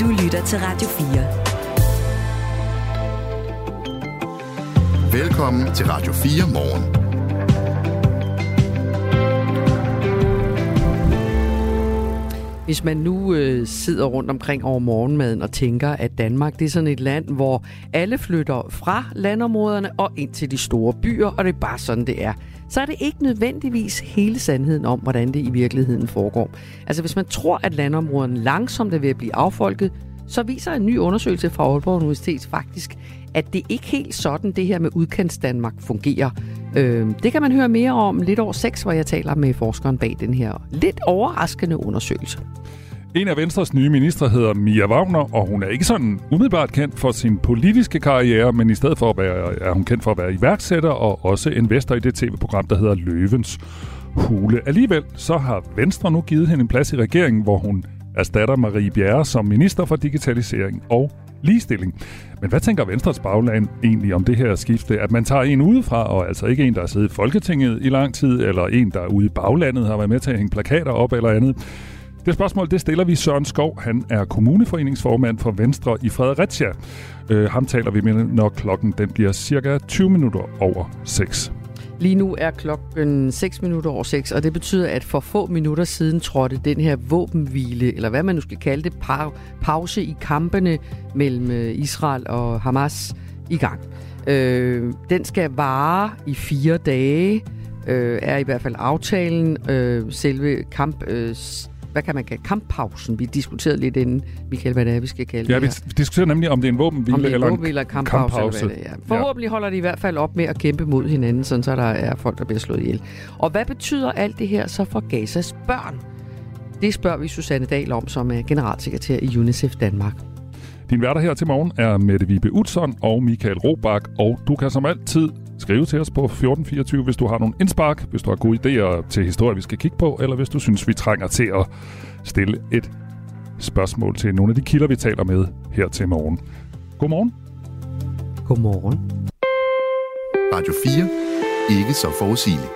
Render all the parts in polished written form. Du lytter til Radio 4. Velkommen til Radio 4 morgen. Hvis man nu sidder rundt omkring over morgenmaden og tænker, at Danmark det er sådan et land, hvor alle flytter fra landområderne og ind til de store byer, og det er bare sådan, det er, så er det ikke nødvendigvis hele sandheden om, hvordan det i virkeligheden foregår. Altså hvis man tror, at landområderne langsomt er ved at blive affolket, så viser en ny undersøgelse fra Aalborg Universitet faktisk, at det ikke helt sådan, det her med udkantsdanmark fungerer. Det kan man høre mere om lidt over 6, hvor jeg taler med forskeren bag den her lidt overraskende undersøgelse. En af Venstres nye ministre hedder Mia Wagner, og hun er ikke sådan umiddelbart kendt for sin politiske karriere, men i stedet for er hun kendt for at være iværksætter og også investor i det tv-program, der hedder Løvens Hule. Alligevel så har Venstre nu givet hende en plads i regeringen, hvor hun erstatter Marie Bjerre som minister for digitalisering og ligestilling. Men hvad tænker Venstres bagland egentlig om det her skifte? At man tager en udefra, og altså ikke en, der har siddet i Folketinget i lang tid, eller en, der er ude i baglandet, har været med til at hænge plakater op eller andet. Det spørgsmål, det stiller vi Søren Skov. Han er kommuneforeningsformand for Venstre i Fredericia. Ham taler vi med, når klokken den bliver cirka 20 minutter over 6. Lige nu er klokken 6 minutter over 6, og det betyder, at for få minutter siden trådte den her våbenhvile, eller hvad man nu skal kalde det, pause i kampene mellem Israel og Hamas i gang. Den skal vare i 4 dage, er i hvert fald aftalen. Selve kamppausen, vi diskuterede lidt inden, Michael, hvad det er, vi skal kalde det. Ja, vi diskuterede nemlig, om det er en våbenhvile eller en kamppause. Eller det er. Forhåbentlig holder de i hvert fald op med at kæmpe mod hinanden, sådan så der er folk, der bliver slået ihjel. Og hvad betyder alt det her så for Gazas børn? Det spørger vi Susanne Dahl om, som er generalsekretær i UNICEF Danmark. Din værter her til morgen er Mette Vibe Utzon og Michael Robach, og du kan som altid skrive til os på 1424, hvis du har nogle indspark, hvis du har gode idéer til historier, vi skal kigge på, eller hvis du synes, vi trænger til at stille et spørgsmål til nogle af de kilder, vi taler med her til morgen. Godmorgen. Godmorgen. Radio 4. Ikke så forudsigeligt.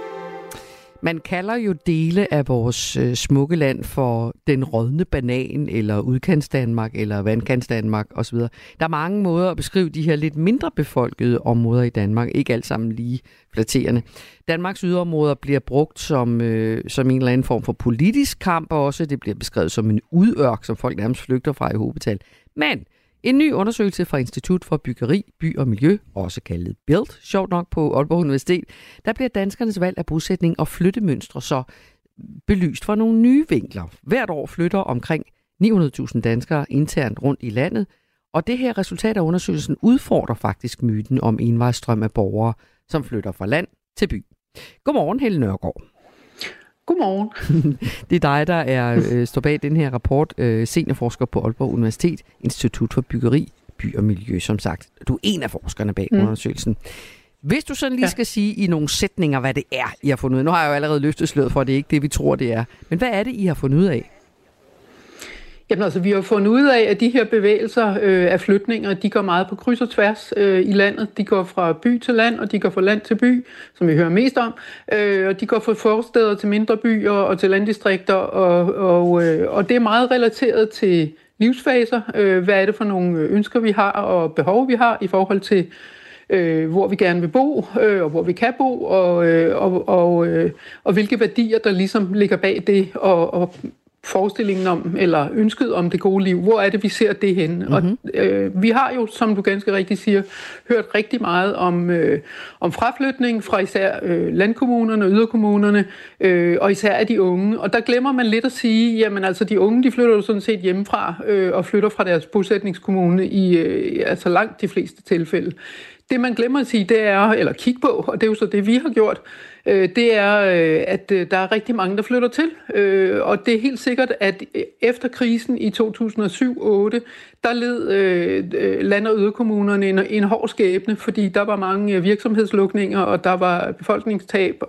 Man kalder jo dele af vores smukke land for den rådne banan, eller udkantsdanmark, eller vandkantsdanmark osv. Der er mange måder at beskrive de her lidt mindre befolkede områder i Danmark, ikke alt sammen lige flatterende. Danmarks yderområder bliver brugt som en eller anden form for politisk kamp også. Det bliver beskrevet som en udørk, som folk nærmest flygter fra i hovedtal. Men en ny undersøgelse fra Institut for Byggeri, By og Miljø, også kaldet BUILD, sjovt nok på Aalborg Universitet, der bliver danskernes valg af bosætning og flyttemønstre så belyst fra nogle nye vinkler. Hvert år flytter omkring 900.000 danskere internt rundt i landet, og det her resultat af undersøgelsen udfordrer faktisk myten om envejsstrøm af borgere, som flytter fra land til by. Godmorgen, Helene Nørgaard. Godmorgen. Det er dig, der står bag den her rapport, seniorforsker på Aalborg Universitet, Institut for Byggeri, By og Miljø, som sagt. Du er en af forskerne bag undersøgelsen. Hvis du sådan lige skal sige i nogle sætninger, hvad det er, I har fundet ud af. Nu har jeg jo allerede løftet sløret for, at det er ikke det, vi tror, det er. Men hvad er det, I har fundet ud af? Jamen altså, vi har fundet ud af, at de her bevægelser af flytninger, de går meget på kryds og tværs i landet. De går fra by til land, og de går fra land til by, som vi hører mest om. Og de går fra forsteder til mindre byer og til landdistrikter, og det er meget relateret til livsfaser. Hvad er det for nogle ønsker, vi har og behov, vi har i forhold til, hvor vi gerne vil bo, og hvor vi kan bo, og hvilke værdier, der ligesom ligger bag det, og forestillingen om, eller ønsket om det gode liv. Hvor er det, vi ser det henne? Mm-hmm. Og vi har jo, som du ganske rigtigt siger, hørt rigtig meget om fraflytning fra især landkommunerne, yderkommunerne, og især af de unge. Og der glemmer man lidt at sige, jamen altså, de unge, de flytter jo sådan set hjemmefra, og flytter fra deres bosætningskommune i altså langt de fleste tilfælde. Det, man glemmer at sige, det er, eller kigge på, og det er jo så det, vi har gjort, det er, at der er rigtig mange, der flytter til. Og det er helt sikkert, at efter krisen i 2007-2008, der led land- og yderkommunerne en hård skæbne, fordi der var mange virksomhedslukninger, og der var befolkningstab.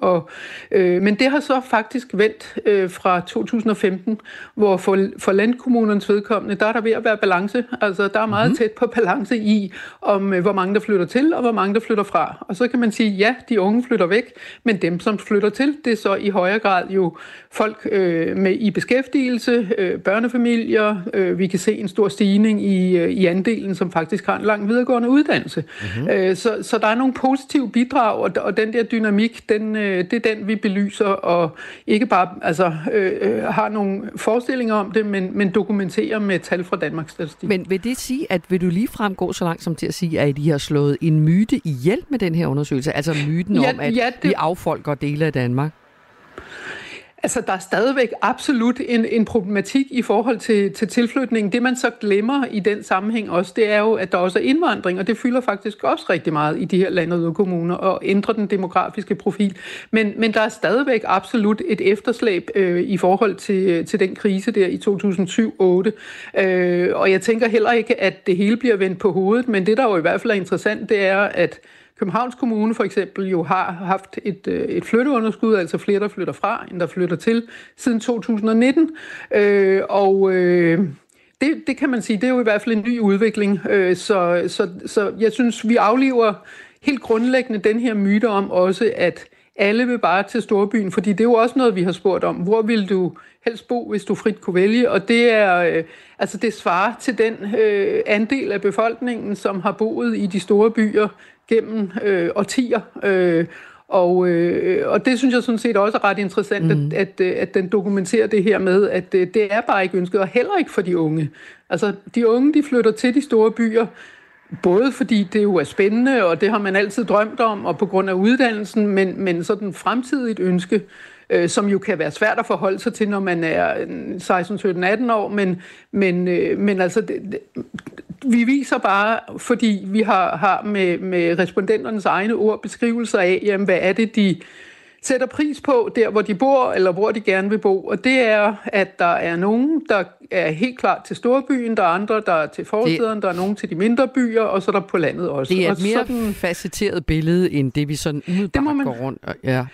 Men det har så faktisk vendt fra 2015, hvor for landkommunernes vedkommende, der er der ved at være balance. Altså, der er meget tæt på balance i, om hvor mange der flytter til, til, og hvor mange der flytter fra. Og så kan man sige, ja, de unge flytter væk, men dem, som flytter til, det er så i højere grad jo folk med i beskæftigelse, børnefamilier. Vi kan se en stor stigning i andelen, som faktisk har en lang videregående uddannelse. Mm-hmm. Så der er nogle positive bidrag, og den der dynamik, det er den, vi belyser, og ikke bare har nogle forestillinger om det, men dokumenterer med tal fra Danmarks Statistik. Men vil det sige, at vil du ligefrem gå så langt som til at sige, at I har slået en myte ihjel med den her undersøgelse? Altså myten om, at vi affolker dele af Danmark? Altså, der er stadigvæk absolut en problematik i forhold til tilflytningen. Det, man så glemmer i den sammenhæng også, det er jo, at der også er indvandring, og det fylder faktisk også rigtig meget i de her landede kommuner og ændrer den demografiske profil. Men der er stadigvæk absolut et efterslæb i forhold til den krise der i 2007-2008. Og jeg tænker heller ikke, at det hele bliver vendt på hovedet, men det, der jo i hvert fald er interessant, det er, at Københavns Kommune for eksempel jo har haft et flytteunderskud, altså flere, der flytter fra, end der flytter til, siden 2019. Det kan man sige, det er jo i hvert fald en ny udvikling. Så jeg synes, vi afliver helt grundlæggende den her myte om også, at alle vil bare til storbyen, fordi det er jo også noget, vi har spurgt om. Hvor vil du helst bo, hvis du frit kunne vælge? Og det er det svarer til den andel af befolkningen, som har boet i de store byer gennem årtier. Og det synes jeg sådan set også er ret interessant, at den dokumenterer det her med, at det er bare ikke ønsket, og heller ikke for de unge. Altså, de unge, de flytter til de store byer, både fordi det jo er spændende, og det har man altid drømt om, og på grund af uddannelsen, men sådan fremtidigt ønske, som jo kan være svært at forholde sig til, når man er 16, 17, 18 år, men vi viser bare, fordi vi har med respondenternes egne ord beskrivelser af, jamen, hvad er det, de sætter pris på der, hvor de bor, eller hvor de gerne vil bo. Og det er, at der er nogen, der er helt klart til storbyen, der er andre, der er til forstederne, der er nogen til de mindre byer, og så er der på landet også. Det er et mere sådan facetteret billede, end det vi sådan umiddelbart går rundt. Ja.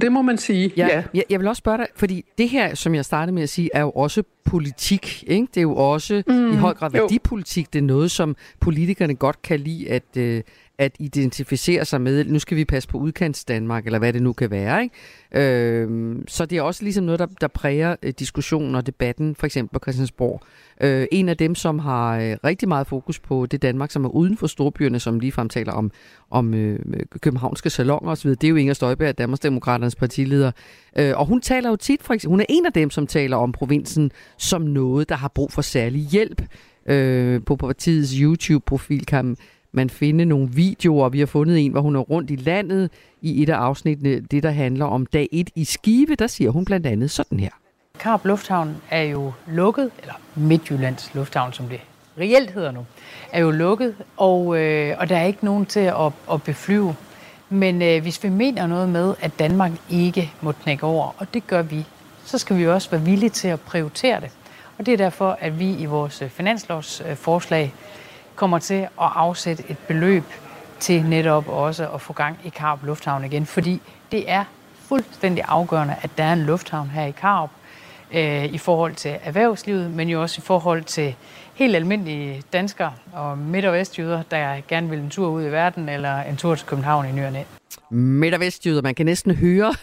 Det må man sige, ja. Jeg vil også spørge dig, fordi det her, som jeg startede med at sige, er jo også politik, ikke? Det er jo også i høj grad værdipolitik. Jo. Det er noget, som politikerne godt kan lide at identificere sig med. Nu skal vi passe på udkants Danmark, eller hvad det nu kan være, ikke? Så det er også ligesom noget, der præger diskussionen og debatten, for eksempel på Christiansborg. En af dem, som har rigtig meget fokus på det Danmark, som er uden for storbyerne, som ligefrem taler om københavnske salonger osv., det er jo Inger Støjberg, Danmarks Demokraternes partileder. Og hun taler jo tit, for eksempel, hun er en af dem, som taler om provinsen som noget, der har brug for særlig hjælp. På partiets YouTube-profil kan man finde nogle videoer. Vi har fundet en, hvor hun er rundt i landet i et af afsnittene, det der handler om dag 1 i Skive. Der siger hun blandt andet sådan her. Karup Lufthavn er jo lukket, eller Midtjyllands Lufthavn, som det reelt hedder nu, er jo lukket, og der er ikke nogen til at beflyve. Men hvis vi mener noget med, at Danmark ikke må knække over, og det gør vi, så skal vi også være villige til at prioritere det. Og det er derfor, at vi i vores finanslovsforslag kommer til at afsætte et beløb til netop også at få gang i Karup Lufthavn igen, fordi det er fuldstændig afgørende, at der er en lufthavn her i Karup i forhold til erhvervslivet, men jo også i forhold til helt almindelige danskere og midt- og vestjyder, der gerne vil en tur ud i verden eller en tur til København i ny og næ. Midt- og vestjyder, man kan næsten høre,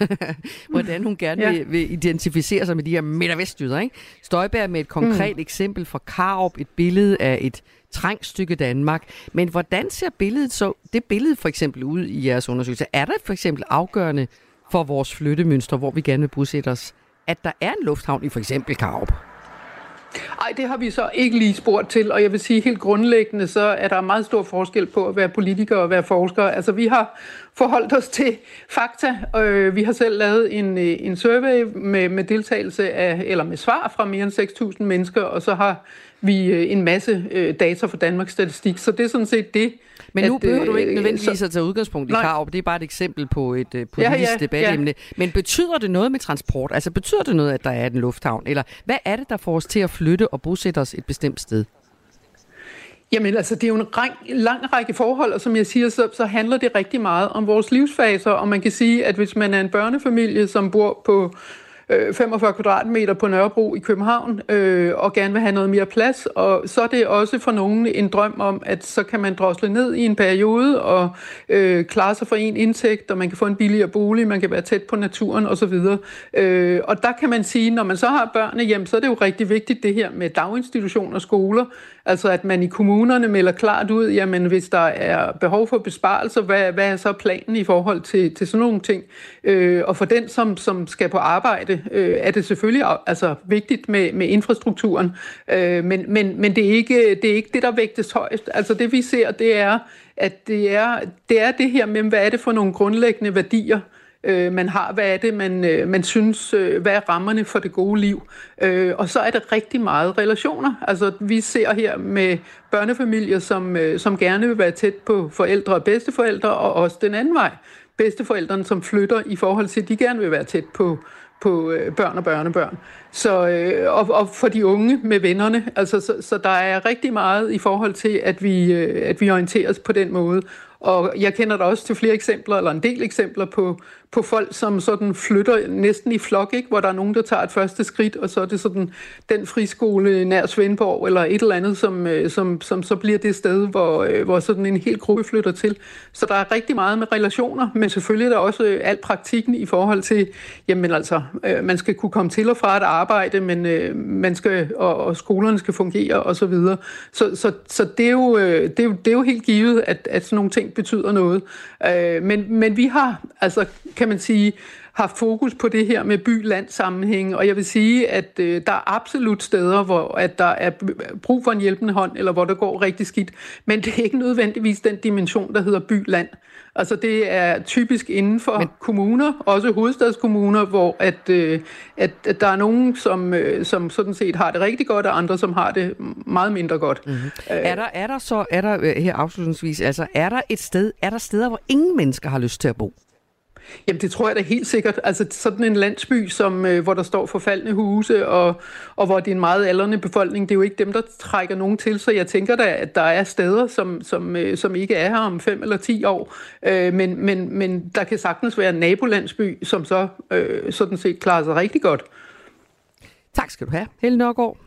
hvordan hun gerne vil identificere sig med de her midt- og vestjyder, ikke? Støjberg med et konkret eksempel fra Karup, et billede af et trængt stykke Danmark. Men hvordan ser billedet så, det billede for eksempel ud i jeres undersøgelse? Er der for eksempel afgørende for vores flyttemønster, hvor vi gerne vil bosætte os, at der er en lufthavn i for eksempel Karup? Ej, det har vi så ikke lige spurgt til, og jeg vil sige helt grundlæggende, så er der meget stor forskel på at være politiker og være forsker. Altså, vi har forholdt os til fakta. Vi har selv lavet en survey med deltagelse af, eller med svar fra mere end 6.000 mennesker, og så har vi en masse data fra Danmarks Statistik, så det er sådan set det. Men nu behøver du ikke nødvendigvis at tage udgangspunkt i Karup, det er bare et eksempel på et politisk debatemne. Men betyder det noget med transport? Altså, betyder det noget, at der er en lufthavn? Eller hvad er det, der får os til at flytte og bosætte os et bestemt sted? Jamen, altså, det er jo en lang række forhold, og som jeg siger, så handler det rigtig meget om vores livsfaser, og man kan sige, at hvis man er en børnefamilie, som bor på 45 kvadratmeter på Nørrebro i København og gerne vil have noget mere plads. Og så er det også for nogen en drøm om, at så kan man drosle ned i en periode og klare sig for en indtægt, og man kan få en billigere bolig, man kan være tæt på naturen osv. Og der kan man sige, når man så har børnene hjem, så er det jo rigtig vigtigt det her med daginstitutioner og skoler. Altså at man i kommunerne melder klart ud, jamen hvis der er behov for besparelser, hvad er så planen i forhold til sådan nogle ting? Og for den, som skal på arbejde, er det selvfølgelig altså vigtigt med infrastrukturen. Men det er ikke det, der vægtes højst. Altså det vi ser, det er, at det er det her med, hvad er det for nogle grundlæggende værdier, man har, hvad er det, man synes, hvad er rammerne for det gode liv. Og så er der rigtig meget relationer. Altså, vi ser her med børnefamilier, som gerne vil være tæt på forældre og bedsteforældre, og også den anden vej. Bedsteforældrene, som flytter i forhold til, at de gerne vil være tæt på børn og børnebørn. Og for de unge med vennerne. Altså, så der er rigtig meget i forhold til, at vi orienteres på den måde. Og jeg kender da også til flere eksempler, eller en del eksempler på folk, som sådan flytter næsten i flok, ikke? Hvor der er nogen, der tager et første skridt, og så er det sådan den friskole nær Svendborg, eller et eller andet, som så bliver det sted, hvor sådan en hel gruppe flytter til. Så der er rigtig meget med relationer, men selvfølgelig er der også alt praktikken i forhold til, jamen altså, man skal kunne komme til og fra et arbejde, men man skal, og skolerne skal fungere, og så videre. Så det er jo helt givet, at sådan nogle ting betyder noget. Men vi har, altså kan man sige, haft fokus på det her med by-land sammenhæng, og jeg vil sige, at der er absolut steder, hvor at der er brug for en hjælpende hånd, eller hvor det går rigtig skidt, men det er ikke nødvendigvis den dimension, der hedder by-land. Altså det er typisk inden for kommuner, også hovedstadskommuner, hvor at der er nogen, som sådan set har det rigtig godt, og andre, som har det meget mindre godt. Mm-hmm. Er der her afslutningsvis, altså er der steder, hvor ingen mennesker har lyst til at bo? Jamen det tror jeg da helt sikkert. Altså sådan en landsby, hvor der står forfaldne huse, og hvor det er en meget aldrende befolkning, det er jo ikke dem, der trækker nogen til. Så jeg tænker da, at der er steder, som ikke er her om 5 eller 10 år. Men der kan sagtens være en nabolandsby, som så sådan set klarer sig rigtig godt. Tak skal du have, Helene Nørgaard,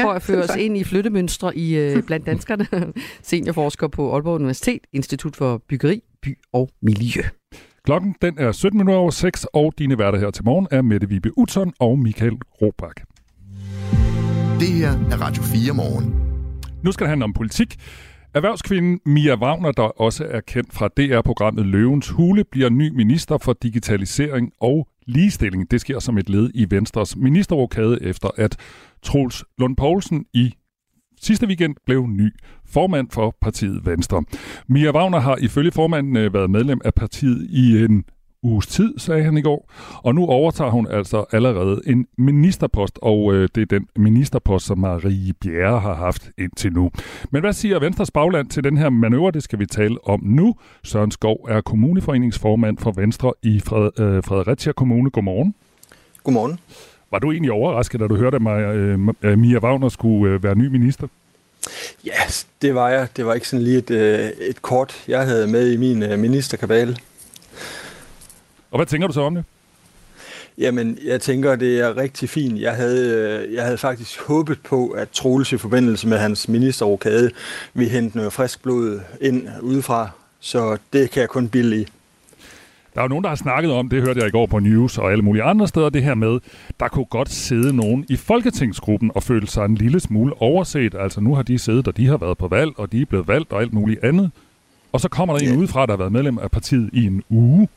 for at føre os ind i flyttemønstre blandt danskerne. Seniorforsker på Aalborg Universitet, Institut for Byggeri, By og Miljø. Klokken den er 17:06, og dine værter her til morgen er Mette Vibe Utzon og Michael Robach. Det her er Radio 4 morgen. Nu skal det handle om politik. Erhvervskvinden Mia Wagner, der også er kendt fra DR-programmet Løvens Hule, bliver ny minister for digitalisering og ligestilling. Det sker som et led i Venstres ministerrokade, efter at Troels Lund Poulsen i sidste weekend blev ny formand for partiet Venstre. Mia Wagner har ifølge formanden været medlem af partiet i en uges tid, sagde han i går. Og nu overtager hun altså allerede en ministerpost, og det er den ministerpost, som Marie Bjerre har haft indtil nu. Men hvad siger Venstres bagland til den her manøvre? Det skal vi tale om nu. Søren Skov er kommuneforeningsformand for Venstre i Fredericia Kommune. Godmorgen. Godmorgen. Var du egentlig overrasket, da du hørte, at Mia Wagner skulle være ny minister? Ja, yes, det var jeg. Det var ikke sådan lige et kort, jeg havde med i min ministerkabale. Og hvad tænker du så om det? Jamen, jeg tænker, det er rigtig fint. Jeg havde faktisk håbet på, at Troels i forbindelse med hans ministerrokade ville hente noget frisk blod ind udefra, så det kan jeg kun billige. Der er jo nogen, der har snakket om, det hørte jeg i går på News og alle mulige andre steder, det her med, der kunne godt sidde nogen i folketingsgruppen og føle sig en lille smule overset. Altså nu har de siddet, og de har været på valg, og de er blevet valgt og alt muligt andet. Og så kommer der en udefra, der har været medlem af partiet i en uge.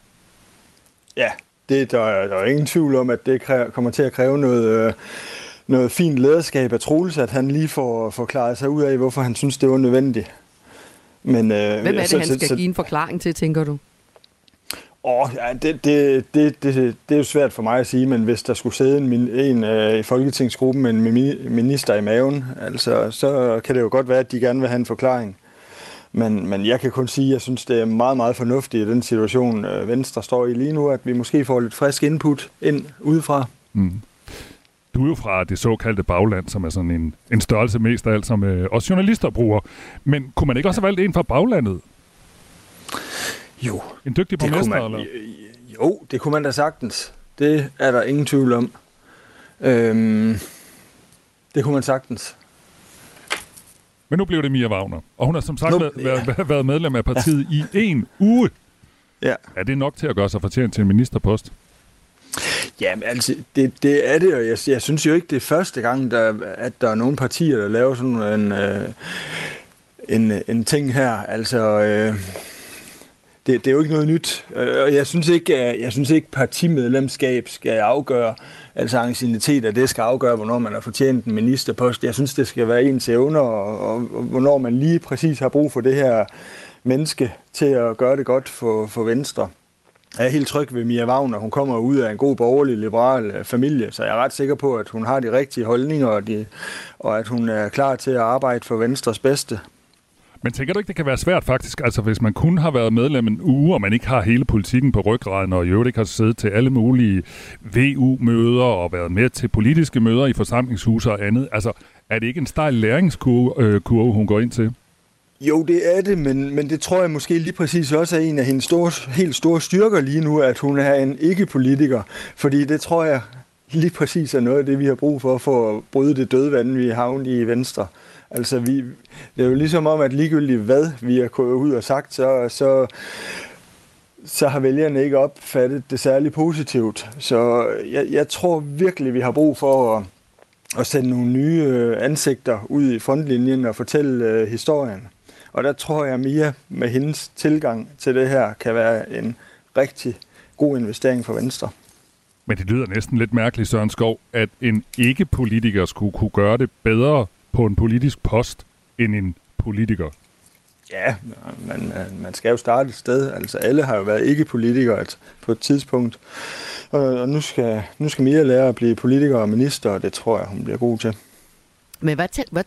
Ja, der er ingen tvivl om, at det kommer til at kræve noget fint lederskab af Troels, at han lige får forklaret sig ud af, hvorfor han synes, det var nødvendigt. Men, hvem er det, han skal give en forklaring til, tænker du? Det er jo svært for mig at sige, men hvis der skulle sidde en i folketingsgruppen med en minister i maven, altså, så kan det jo godt være, at de gerne vil have en forklaring. Men jeg kan kun sige, at jeg synes, det er meget, meget fornuftigt i den situation, Venstre står i lige nu, at vi måske får lidt frisk input ind udefra. Mm. Du er jo fra det såkaldte bagland, som er sådan en størrelse mest af alt, som også journalister bruger. Men kunne man ikke også have valgt en fra baglandet? Jo. En dygtig borgmester, eller? Jo, det kunne man da sagtens. Det er der ingen tvivl om. Det kunne man sagtens. Men nu blev det Mia Wagner, og hun har som sagt været medlem af partiet i en uge. Ja. Er det nok til at gøre sig fortjent til en ministerpost? Jamen altså, det er det, og jeg synes jo ikke, det er første gang, at der er nogle partier, der laver sådan en ting her. Altså, det er jo ikke noget nyt, og jeg synes ikke partimedlemskab skal afgøre, altså anciennitet, at det skal afgøre, hvornår man har fortjent en ministerpost. Jeg synes, det skal være ens evner, og hvornår man lige præcis har brug for det her menneske til at gøre det godt for Venstre. Jeg er helt tryg ved Mia Wagner. Hun kommer ud af en god borgerlig, liberal familie, så jeg er ret sikker på, at hun har de rigtige holdninger, og at hun er klar til at arbejde for Venstres bedste. Men tænker du ikke, det kan være svært faktisk? Altså hvis man kun har været medlem en uge, og man ikke har hele politikken på ryggraden, og i øvrigt ikke har siddet til alle mulige VU-møder og været med til politiske møder i forsamlingshuse og andet. Altså er det ikke en stejl læringskurve, hun går ind til? Jo, det er det, men det tror jeg måske lige præcis også er en af hendes helt store styrker lige nu, at hun er en ikke-politiker. Fordi det tror jeg lige præcis er noget af det, vi har brug for at bryde det dødvande, vi havnet i Venstre. Altså, det er jo ligesom om, at ligegyldigt hvad vi har gået ud og sagt, så har vælgerne ikke opfattet det særlig positivt. Så jeg tror virkelig, vi har brug for at sende nogle nye ansigter ud i frontlinjen og fortælle historien. Og der tror jeg, Mia med hendes tilgang til det her kan være en rigtig god investering for Venstre. Men det lyder næsten lidt mærkeligt, Søren Skov, at en ikke-politiker skulle kunne gøre det bedre på en politisk post end en politiker. Ja, man skal jo starte et sted. Altså alle har jo været ikke-politikere på et tidspunkt. Og nu skal Mia lære at blive politiker og minister, og det tror jeg, hun bliver god til. Men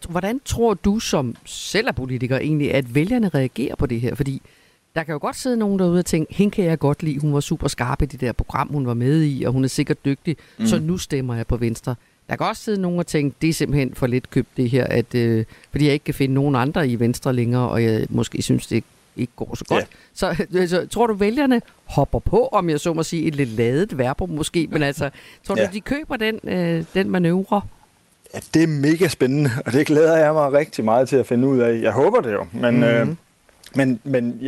hvordan tror du som selv er politiker egentlig, at vælgerne reagerer på det her? Fordi der kan jo godt sidde nogen derude og tænke, hende kan jeg godt lide, hun var super skarp i det der program, hun var med i, og hun er sikkert dygtig, så nu stemmer jeg på Venstre. Der kan også sidde nogen og tænke, det er simpelthen for lidt købt det her, at, fordi jeg ikke kan finde nogen andre i Venstre længere, og jeg måske synes, det ikke går så godt. Ja. Så tror du, vælgerne hopper på, om jeg så må sige, et lidt ladet verb måske, men altså, tror du, de køber den manøvre? Ja, det er mega spændende, og det glæder jeg mig rigtig meget til at finde ud af. Jeg håber det jo, men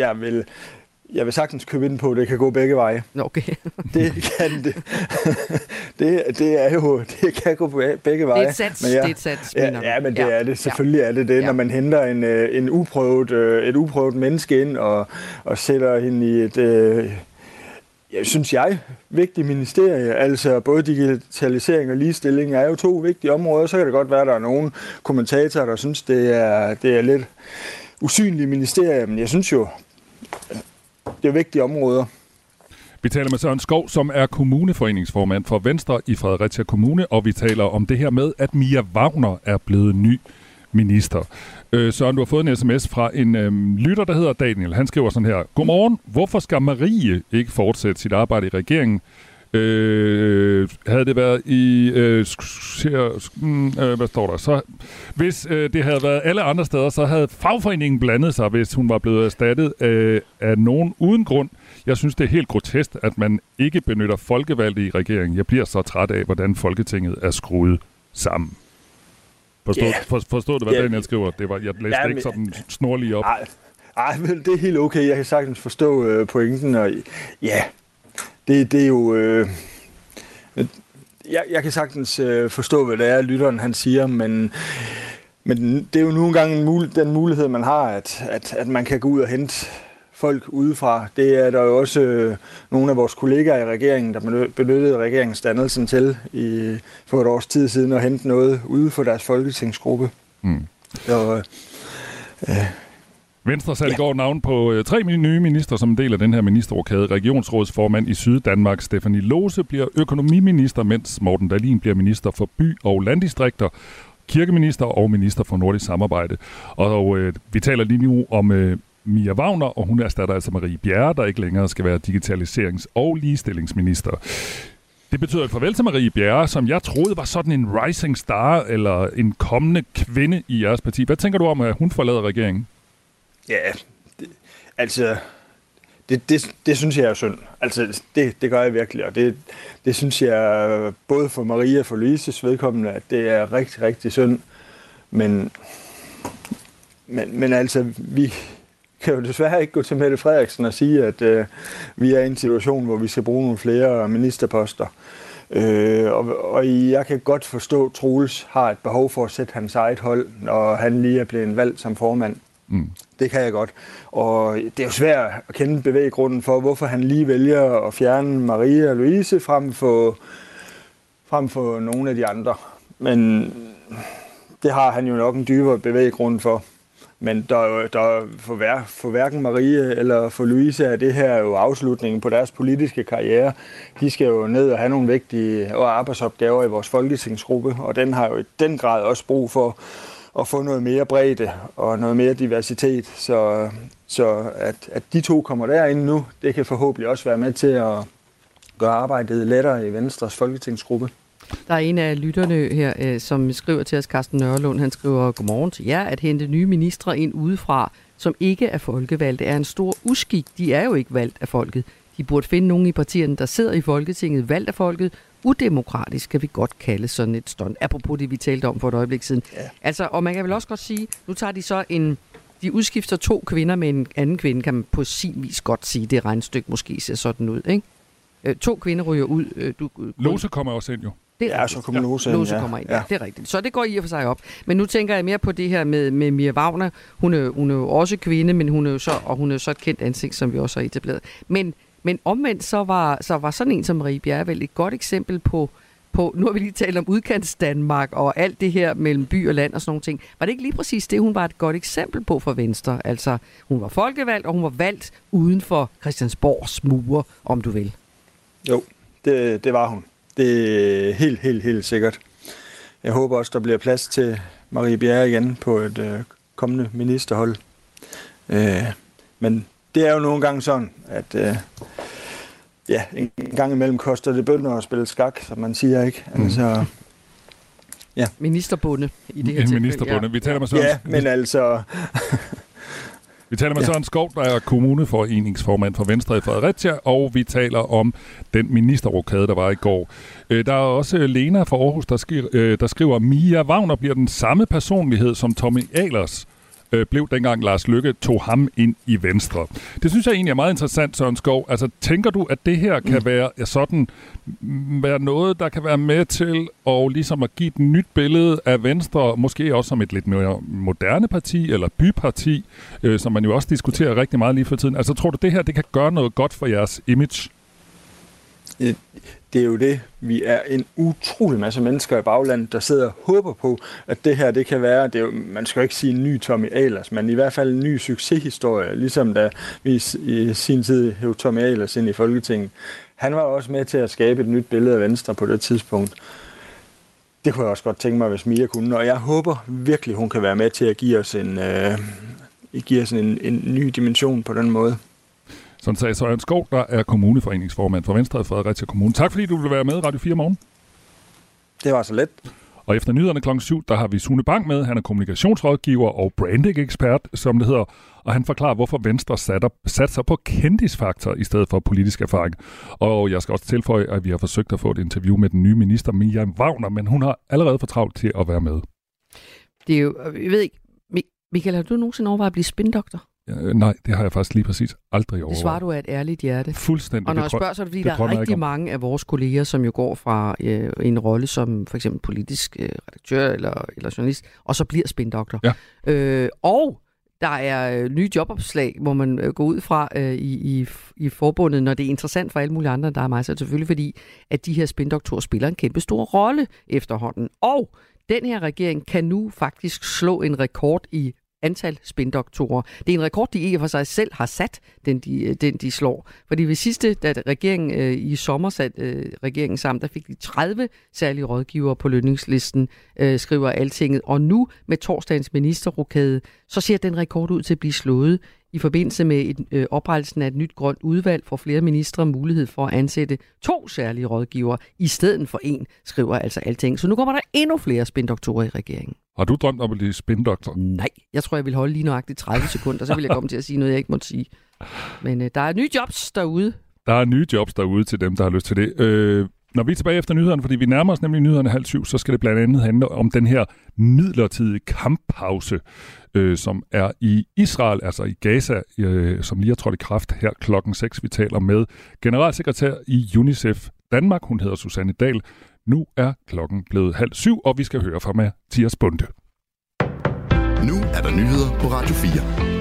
jeg vil sagtens købe ind på, at det kan gå begge veje. Okay. Det kan gå begge veje. Det er et sats, men men det er det. Selvfølgelig er det det, når man henter et uprøvet menneske ind og sætter hende i et... vigtige ministerier, altså både digitalisering og ligestilling er jo to vigtige områder, så kan det godt være, at der er nogle kommentatorer, der synes, det er lidt usynlige ministerier, men jeg synes jo, det er vigtige områder. Vi taler med Søren Skov, som er kommuneforeningsformand for Venstre i Fredericia Kommune, og vi taler om det her med, at Mia Wagner er blevet ny minister. Søren, du har fået en sms fra en lytter, der hedder Daniel. Han skriver sådan her: Godmorgen, hvorfor skal Marie ikke fortsætte sit arbejde i regeringen? Havde det været i... hvad står der? Så, hvis det havde været alle andre steder, så havde fagforeningen blandet sig, hvis hun var blevet erstattet af nogen uden grund. Jeg synes, det er helt grotesk, at man ikke benytter folkevalgte i regeringen. Jeg bliver så træt af, hvordan Folketinget er skruet sammen. Forstod du, hvad Daniel skriver? Jeg læste ikke sådan snorlig op. Nej, det er helt okay. Jeg kan sagtens forstå pointen. Og, det er jo... jeg kan sagtens forstå, hvad det er, lytteren han siger, men det er jo nogle gange den mulighed, man har, at man kan gå ud og hente folk udefra. Det er der jo også nogle af vores kollegaer i regeringen, der benyttede regeringsdannelsen til for et års tid siden at hente noget ude for deres folketingsgruppe. Mm. Venstre satte i går navn på tre nye minister som en del af den her ministerrokade. Regionsrådsformand i Syddanmark, Stefanie Lose, bliver økonomiminister, mens Morten Dahlin bliver minister for by- og landdistrikter, kirkeminister og minister for nordisk samarbejde. Og vi taler lige nu om... Mia Wagner, og hun erstatter altså Marie Bjerre, der ikke længere skal være digitaliserings- og ligestillingsminister. Det betyder et farvel til Marie Bjerre, som jeg troede var sådan en rising star, eller en kommende kvinde i jeres parti. Hvad tænker du om, at hun forlader regeringen? Ja, altså... Det synes jeg er synd. Altså, det gør jeg virkelig, og det synes jeg både for Maria og for Louises vedkommende, at det er rigtig, rigtig synd. Men altså, vi kan jo desværre ikke gå til Mette Frederiksen og sige, at vi er i en situation, hvor vi skal bruge nogle flere ministerposter. Og jeg kan godt forstå, at Troels har et behov for at sætte hans eget hold, når han lige er blevet valgt som formand. Mm. Det kan jeg godt. Og det er jo svært at kende bevæggrunden for, hvorfor han lige vælger at fjerne Marie og Louise frem for nogle af de andre. Men det har han jo nok en dybere bevæggrund for. Men der for hverken Marie eller for Louise er det her jo afslutningen på deres politiske karriere. De skal jo ned og have nogle vigtige arbejdsopgaver i vores folketingsgruppe, og den har jo i den grad også brug for at få noget mere bredde og noget mere diversitet. Så at de to kommer derinde nu, det kan forhåbentlig også være med til at gøre arbejdet lettere i Venstres folketingsgruppe. Der er en af lytterne her, som skriver til os, Carsten Nørlund, han skriver, godmorgen til jer, at hente nye ministre ind udefra, som ikke er folkevalgte, er en stor uskik. De er jo ikke valgt af folket. De burde finde nogen i partierne, der sidder i Folketinget, valgt af folket. Udemokratisk kan vi godt kalde sådan et stunt. Apropos det, vi talte om for et øjeblik siden. Ja. Altså, og man kan vel også godt sige, nu tager de så de udskifter to kvinder med en anden kvinde, kan man på sin vis godt sige, det regnstykke måske ser sådan ud, ikke? To kvinder ryger ud. Lose kommer også ind, jo. Ja, så kommer Lose kommer ind. Ja, det er rigtigt. Så det går i og for sig op. Men nu tænker jeg mere på det her med Mia Wagner. Hun er jo også kvinde, men hun er jo så et kendt ansigt, som vi også har etableret. Men omvendt så var sådan en som Marie Bjerre vel et godt eksempel på nu har vi lige talt om udkantsdanmark og alt det her mellem by og land og sådan nogle ting. Var det ikke lige præcis det, hun var et godt eksempel på for Venstre? Altså, hun var folkevalgt, og hun var valgt uden for Christiansborgs mure, om du vil. Jo, det var hun. Det er helt sikkert. Jeg håber også, der bliver plads til Marie Bjerre igen på et kommende ministerhold. Men det er jo nogle gange sådan, at en gang imellem koster det bønder at spille skak, som man siger, ikke? Altså, ja. Ministerbunde i det her tilfælde. Ministerbunde. Ja. Vi taler med Søren. Ja, men altså... Vi taler med Søren Skov, der er kommuneforeningsformand for Venstre i Fredericia, og vi taler om den ministerrokade, der var i går. Der er også Lena fra Aarhus, der skriver, Mia Wagner bliver den samme personlighed som Tommy Ahlers blev, dengang Lars Løkke tog ham ind i Venstre. Det synes jeg egentlig er meget interessant, Søren Skov. Altså, tænker du, at det her kan være noget, der kan være med til at, ligesom at give et nyt billede af Venstre, måske også som et lidt mere moderne parti, eller byparti, som man jo også diskuterer rigtig meget lige for tiden. Altså, tror du, det her det kan gøre noget godt for jeres image? Det er jo det. Vi er en utrolig masse mennesker i baglandet, der sidder og håber på, at det her det kan være, det er jo, man skal jo ikke sige en ny Tommy Ahlers, men i hvert fald en ny succeshistorie, ligesom da vi i sin tid hævde Tommy Ahlers ind i Folketinget. Han var også med til at skabe et nyt billede af Venstre på det tidspunkt. Det kunne jeg også godt tænke mig, hvis Mia kunne, og jeg håber virkelig, hun kan være med til at give os en ny dimension på den måde. Sådan sagde Søren Skov, der er kommuneforeningsformand for Venstre i Fredericia Kommune. Tak fordi du ville være med, Radio 4 Morgen. Det var så let. Og efter nyhederne kl. 7, der har vi Sune Bang med. Han er kommunikationsrådgiver og branding-ekspert, som det hedder. Og han forklarer, hvorfor Venstre satser på kendisfaktor i stedet for politisk erfaring. Og jeg skal også tilføje, at vi har forsøgt at få et interview med den nye minister, Mia Wagner, men hun har allerede for travlt til at være med. Det er jo, jeg ved ikke, Michael, har du nogensinde overvejet at blive spindoktor? Nej, det har jeg faktisk lige præcis aldrig overvejet. Det svarer du af et ærligt hjerte. Fuldstændig. Og når jeg spørger, så er det fordi, der er rigtig mange af vores kolleger, som jo går fra en rolle som for eksempel politisk redaktør eller journalist, og så bliver spindoktor. Ja. Og der er nye jobopslag, hvor man går ud fra i forbundet, når det er interessant for alle mulige andre, der er mig, så selvfølgelig fordi, at de her spindoktorer spiller en kæmpe stor rolle efterhånden. Og den her regering kan nu faktisk slå en rekord i antal spindoktorer. Det er en rekord, de i og for sig selv har sat, den de slår. Fordi ved sidste, da regeringen i sommer satte regeringen sammen, der fik de 30 særlige rådgivere på lønningslisten, skriver Altinget. Og nu med torsdagens ministerrokade, så ser den rekord ud til at blive slået i forbindelse med oprettelsen af et nyt grønt udvalg for flere ministre mulighed for at ansætte 2 særlige rådgivere i stedet for 1, skriver altså Altinget. Så nu kommer der endnu flere spindoktorer i regeringen. Har du drømt om at blive spindoktor? Nej, jeg tror, jeg vil holde lige nøjagtigt 30 sekunder, så vil jeg komme til at sige noget, jeg ikke måtte sige. Men der er nye jobs derude. Der er nye jobs derude til dem, der har lyst til det. Når vi er tilbage efter nyhederne, fordi vi nærmer os nemlig nyhederne 6:30, så skal det blandt andet handle om den her midlertidige kamppause, som er i Israel, altså i Gaza, som lige har trådt i kraft her 6:00. Vi taler med generalsekretær i UNICEF Danmark. Hun hedder Susanne Dahl. Nu er 6:30, og vi skal høre fra Mathias Bunde. Nu er der nyheder på Radio 4.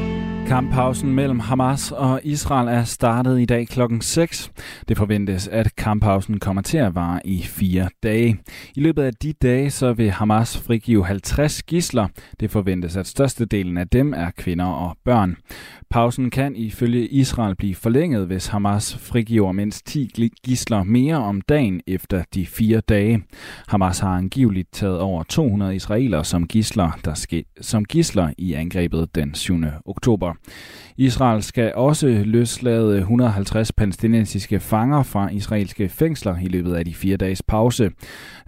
Kamppausen mellem Hamas og Israel er startet i dag 6:00. Det forventes, at kamppausen kommer til at vare i 4 dage. I løbet af de dage så vil Hamas frigive 50 gidsler. Det forventes, at størstedelen af dem er kvinder og børn. Pausen kan ifølge Israel blive forlænget, hvis Hamas frigiver mindst 10 gidsler mere om dagen efter de 4 dage. Hamas har angiveligt taget over 200 israelere som gidsler i angrebet den 7. oktober. Israel skal også løslade 150 palæstinensiske fanger fra israelske fængsler i løbet af de 4 dages pause.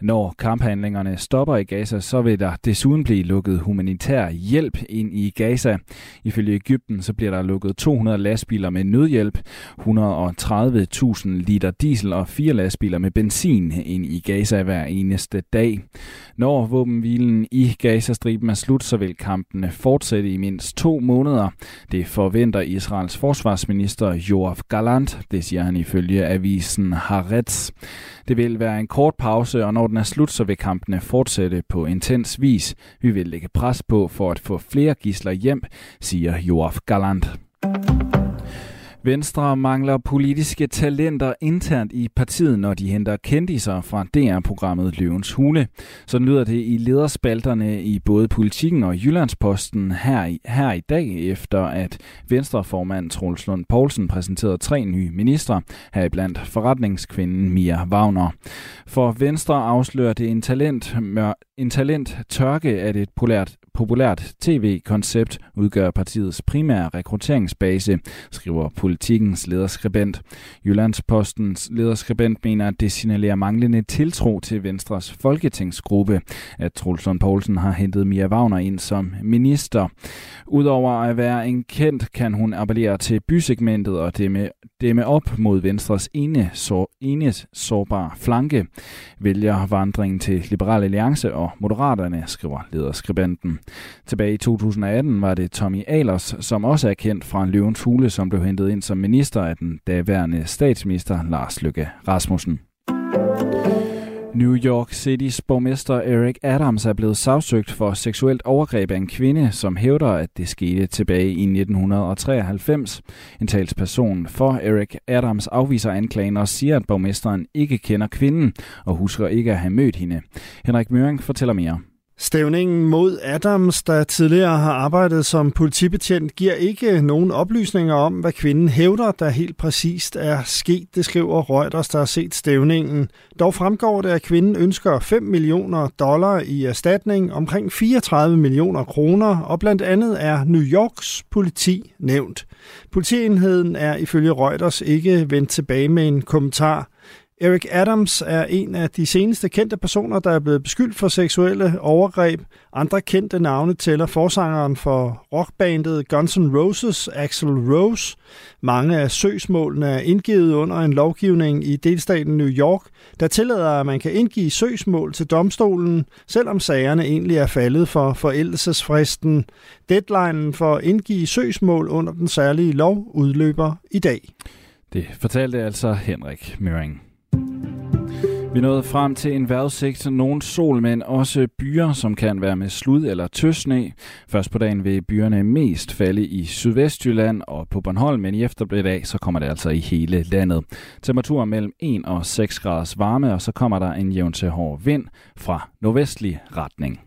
Når kamphandlingerne stopper i Gaza, så vil der desuden blive lukket humanitær hjælp ind i Gaza. Ifølge Egypten så bliver der lukket 200 lastbiler med nødhjælp, 130.000 liter diesel og 4 lastbiler med benzin ind i Gaza hver eneste dag. Når våbenhvilen i Gazastriben er slut, så vil kampene fortsætte i mindst 2 måneder. Det forventer Israels forsvarsminister Yoav Gallant, det siger han ifølge avisen Haaretz. Det vil være en kort pause, og når den er slut, så vil kampene fortsætte på intens vis. Vi vil lægge pres på for at få flere gidsler hjem, siger Yoav Gallant. Venstre mangler politiske talenter internt i partiet, når de henter kendisser fra DR-programmet Løvens Hule. Så lyder det i lederspalterne i både Politikken og Jyllandsposten her i dag, efter at Venstre-formand Troels Lund Poulsen præsenterede 3 nye ministre, heriblandt forretningskvinden Mia Wagner. For Venstre afslører det en talenttørke af et populært tv-koncept udgør partiets primære rekrutteringsbase, skriver Politikens lederskribent. Jyllandspostens lederskribent mener, at det signalerer manglende tiltro til Venstres folketingsgruppe, at Troels Lund Poulsen har hentet Mia Wagner ind som minister. Udover at være en kendt, kan hun appellere til bysegmentet og dæmme op mod Venstres enes sårbare flanke. Vælger vandringen til Liberal Alliance og Moderaterne, skriver lederskribenten. Tilbage i 2018 var det Tommy Ahlers, som også er kendt fra Løvens Hule, som blev hentet ind som minister af den daværende statsminister Lars Løkke Rasmussen. New York Citys borgmester Eric Adams er blevet sagsøgt for seksuelt overgreb af en kvinde, som hævder, at det skete tilbage i 1993. En talsperson for Eric Adams afviser anklagen og siger, at borgmesteren ikke kender kvinden og husker ikke at have mødt hende. Henrik Møring fortæller mere. Stævningen mod Adams, der tidligere har arbejdet som politibetjent, giver ikke nogen oplysninger om, hvad kvinden hævder, der helt præcist er sket, det skriver Reuters, der har set stævningen. Dog fremgår det, at kvinden ønsker $5 millioner i erstatning, omkring 34 millioner kroner, og blandt andet er New Yorks politi nævnt. Politienheden er ifølge Reuters ikke vendt tilbage med en kommentar. Eric Adams er en af de seneste kendte personer, der er blevet beskyldt for seksuelle overgreb. Andre kendte navne tæller forsangeren for rockbandet Guns N' Roses, Axl Rose. Mange af søgsmålene er indgivet under en lovgivning i delstaten New York, der tillader, at man kan indgive søgsmål til domstolen, selvom sagerne egentlig er faldet for forældelsesfristen. Deadlinen for at indgive søgsmål under den særlige lov udløber i dag. Det fortalte altså Henrik Møring. Vi nåede frem til en vejrudsigt, nogen sol, men også byer, som kan være med slud eller tøsne. Først på dagen vil byerne mest falde i Sydvestjylland og på Bornholm, men i eftermiddag så kommer det altså i hele landet. Temperaturer mellem 1 og 6 graders varme, og så kommer der en jævn til hård vind fra nordvestlig retning.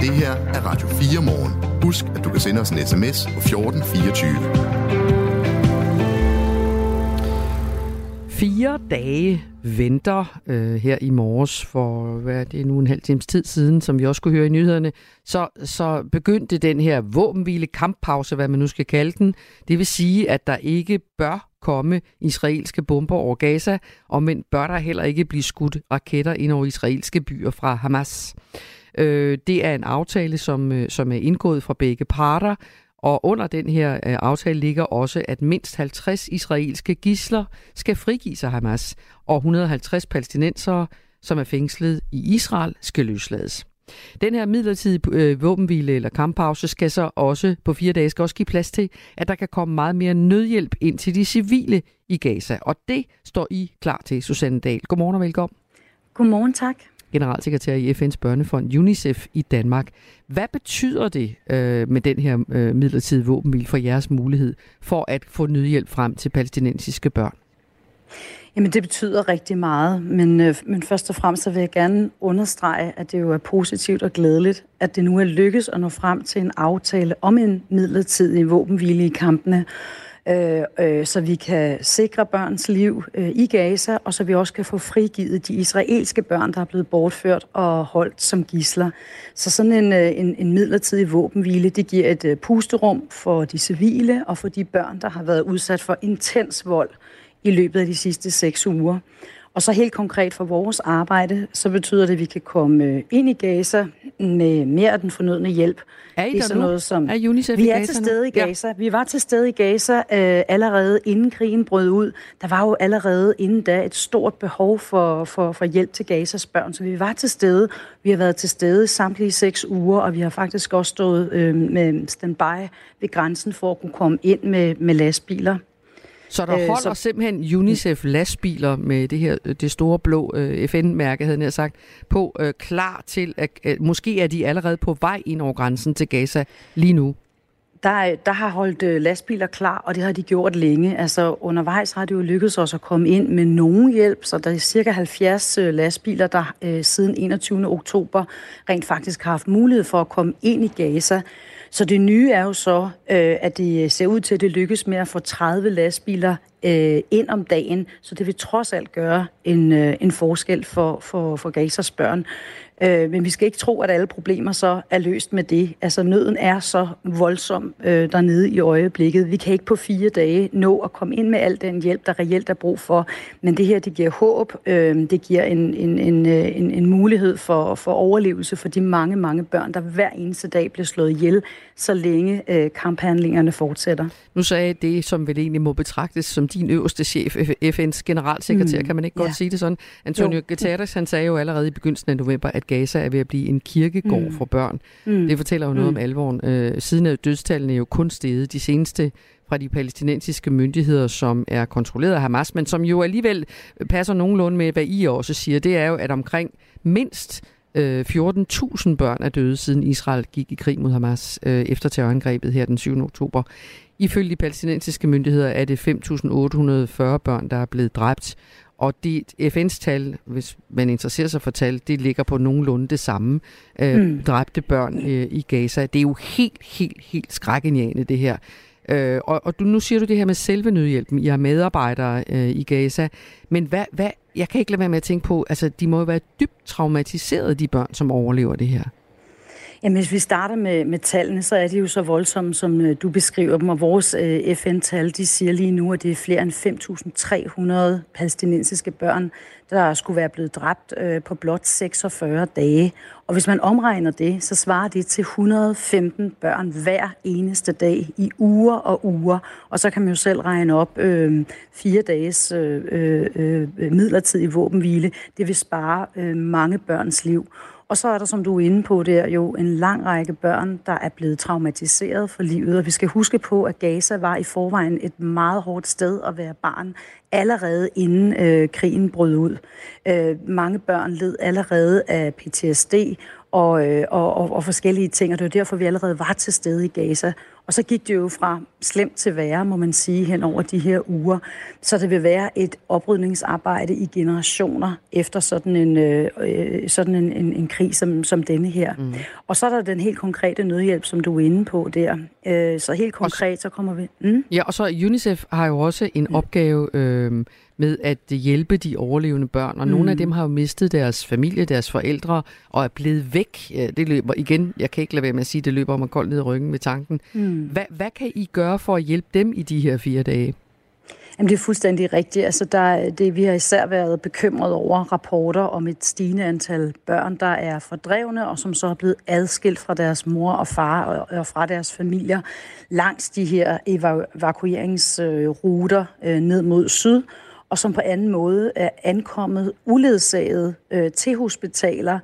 Det her er Radio 4 morgen. Husk, at du kan sende os en sms på 1424. 4 dage venter her i morges for, hvad er det nu, en halv times tid siden, som vi også kunne høre i nyhederne, så begyndte den her våbenhvile, kamppause, hvad man nu skal kalde den. Det vil sige, at der ikke bør komme israelske bomber over Gaza, og men bør der heller ikke blive skudt raketter ind over israelske byer fra Hamas. Det er en aftale, som er indgået fra begge parter, Og under den her aftale ligger også, at mindst 50 israelske gidsler skal frigives af Hamas, og 150 palæstinensere, som er fængslet i Israel, skal løslades. Den her midlertidige våbenhvile eller kamppause skal så også på 4 dage skal også give plads til, at der kan komme meget mere nødhjælp ind til de civile i Gaza. Og det står I klar til, Susanne Dahl. Godmorgen og velkommen. Godmorgen, tak. Generalsekretær i FN's børnefond UNICEF i Danmark. Hvad betyder det med den her midlertidige våbenhvile for jeres mulighed for at få nødhjælp frem til palæstinensiske børn? Jamen det betyder rigtig meget, men først og fremmest så vil jeg gerne understrege, at det jo er positivt og glædeligt, at det nu er lykkes at nå frem til en aftale om en midlertidig våbenhvile i kampene, så vi kan sikre børns liv i Gaza, og så vi også kan få frigivet de israelske børn, der er blevet bortført og holdt som gidsler. Så sådan en midlertidig våbenhvile, det giver et pusterum for de civile og for de børn, der har været udsat for intens vold i løbet af de sidste 6 uger. Og så helt konkret for vores arbejde, så betyder det, at vi kan komme ind i Gaza med mere af den fornødne hjælp. Er I det er sådan noget, som er UNICEF vi er til stede i Gaza. Ja. Vi var til stede i Gaza allerede inden krigen brød ud. Der var jo allerede inden da et stort behov for hjælp til Gazas børn, så vi var til stede. Vi har været til stede samtlige 6 uger, og vi har faktisk også stået med standby ved grænsen for at kunne komme ind med lastbiler. Så der holder simpelthen UNICEF-lastbiler med det her det store blå FN-mærke, havde jeg sagt, på klar til, at måske er de allerede på vej ind over grænsen til Gaza lige nu. Der har holdt lastbiler klar, og det har de gjort længe. Altså undervejs har det jo lykkedes os at komme ind med nogen hjælp, så der er cirka 70 lastbiler, der siden 21. oktober rent faktisk har haft mulighed for at komme ind i Gaza. Så det nye er jo så, at det ser ud til, at det lykkes med at få 30 lastbiler ind om dagen, så det vil trods alt gøre en forskel for Gazas børn. Men vi skal ikke tro, at alle problemer så er løst med det. Altså nøden er så voldsom dernede i øjeblikket. Vi kan ikke på 4 dage nå at komme ind med al den hjælp, der reelt er brug for. Men det her, det giver håb. Det giver en mulighed for overlevelse for de mange, mange børn, der hver eneste dag bliver slået ihjel, så længe kamphandlingerne fortsætter. Nu sagde jeg det, som vel egentlig må betragtes som din øverste chef, FN's generalsekretær, kan man ikke godt sige det sådan? Antonio Guterres, han sagde jo allerede i begyndelsen af november, at Gaza er ved at blive en kirkegård for børn. Det fortæller jo noget om alvoren. Siden er dødstallene jo kun steget de seneste fra de palæstinensiske myndigheder, som er kontrolleret af Hamas, men som jo alligevel passer nogenlunde med, hvad I også siger. Det er jo, at omkring mindst 14.000 børn er døde, siden Israel gik i krig mod Hamas efter terrorangrebet her den 7. oktober. Ifølge de palæstinensiske myndigheder er det 5.840 børn, der er blevet dræbt. Og det FN's tal, hvis man interesserer sig for tal, det ligger på nogenlunde det samme dræbte børn i Gaza. Det er jo helt skrækindjagende det her. Og nu siger du det her med selve nødhjælpen. I har medarbejdere i Gaza. Men hvad, jeg kan ikke lade være med at tænke på, altså de må jo være dybt traumatiserede, de børn, som overlever det her. Jamen, hvis vi starter med tallene, så er de jo så voldsomme, som du beskriver dem. Og vores FN-tal, de siger lige nu, at det er flere end 5.300 palæstinensiske børn, der skulle være blevet dræbt på blot 46 dage. Og hvis man omregner det, så svarer det til 115 børn hver eneste dag i uger og uger. Og så kan man jo selv regne op 4 dages midlertidig våbenhvile. Det vil spare mange børns liv. Og så er der, som du er inde på der, jo en lang række børn, der er blevet traumatiseret for livet. Og vi skal huske på, at Gaza var i forvejen et meget hårdt sted at være barn, allerede inden krigen brød ud. Mange børn led allerede af PTSD og forskellige ting, og det var derfor, vi allerede var til stede i Gaza. Og så gik det jo fra slemt til værre, må man sige, hen over de her uger. Så det vil være et oprydningsarbejde i generationer efter sådan en krig som denne her. Mm. Og så er der den helt konkrete nødhjælp, som du er inde på der. Så helt konkret, så kommer vi... Ja, og så UNICEF har jo også en opgave med at hjælpe de overlevende børn, og nogle af dem har jo mistet deres familie, deres forældre, og er blevet væk. Det løber igen, jeg kan ikke lade være med at sige, det løber mig koldt ned i ryggen med tanken. Hvad kan I gøre for at hjælpe dem i de her 4 dage? Jamen, det er fuldstændig rigtigt. Altså, vi har især været bekymret over rapporter om et stigende antal børn, der er fordrevne, og som så er blevet adskilt fra deres mor og far og fra deres familier langs de her evakueringsruter ned mod syd, og som på anden måde er ankommet uledsaget til hospitaler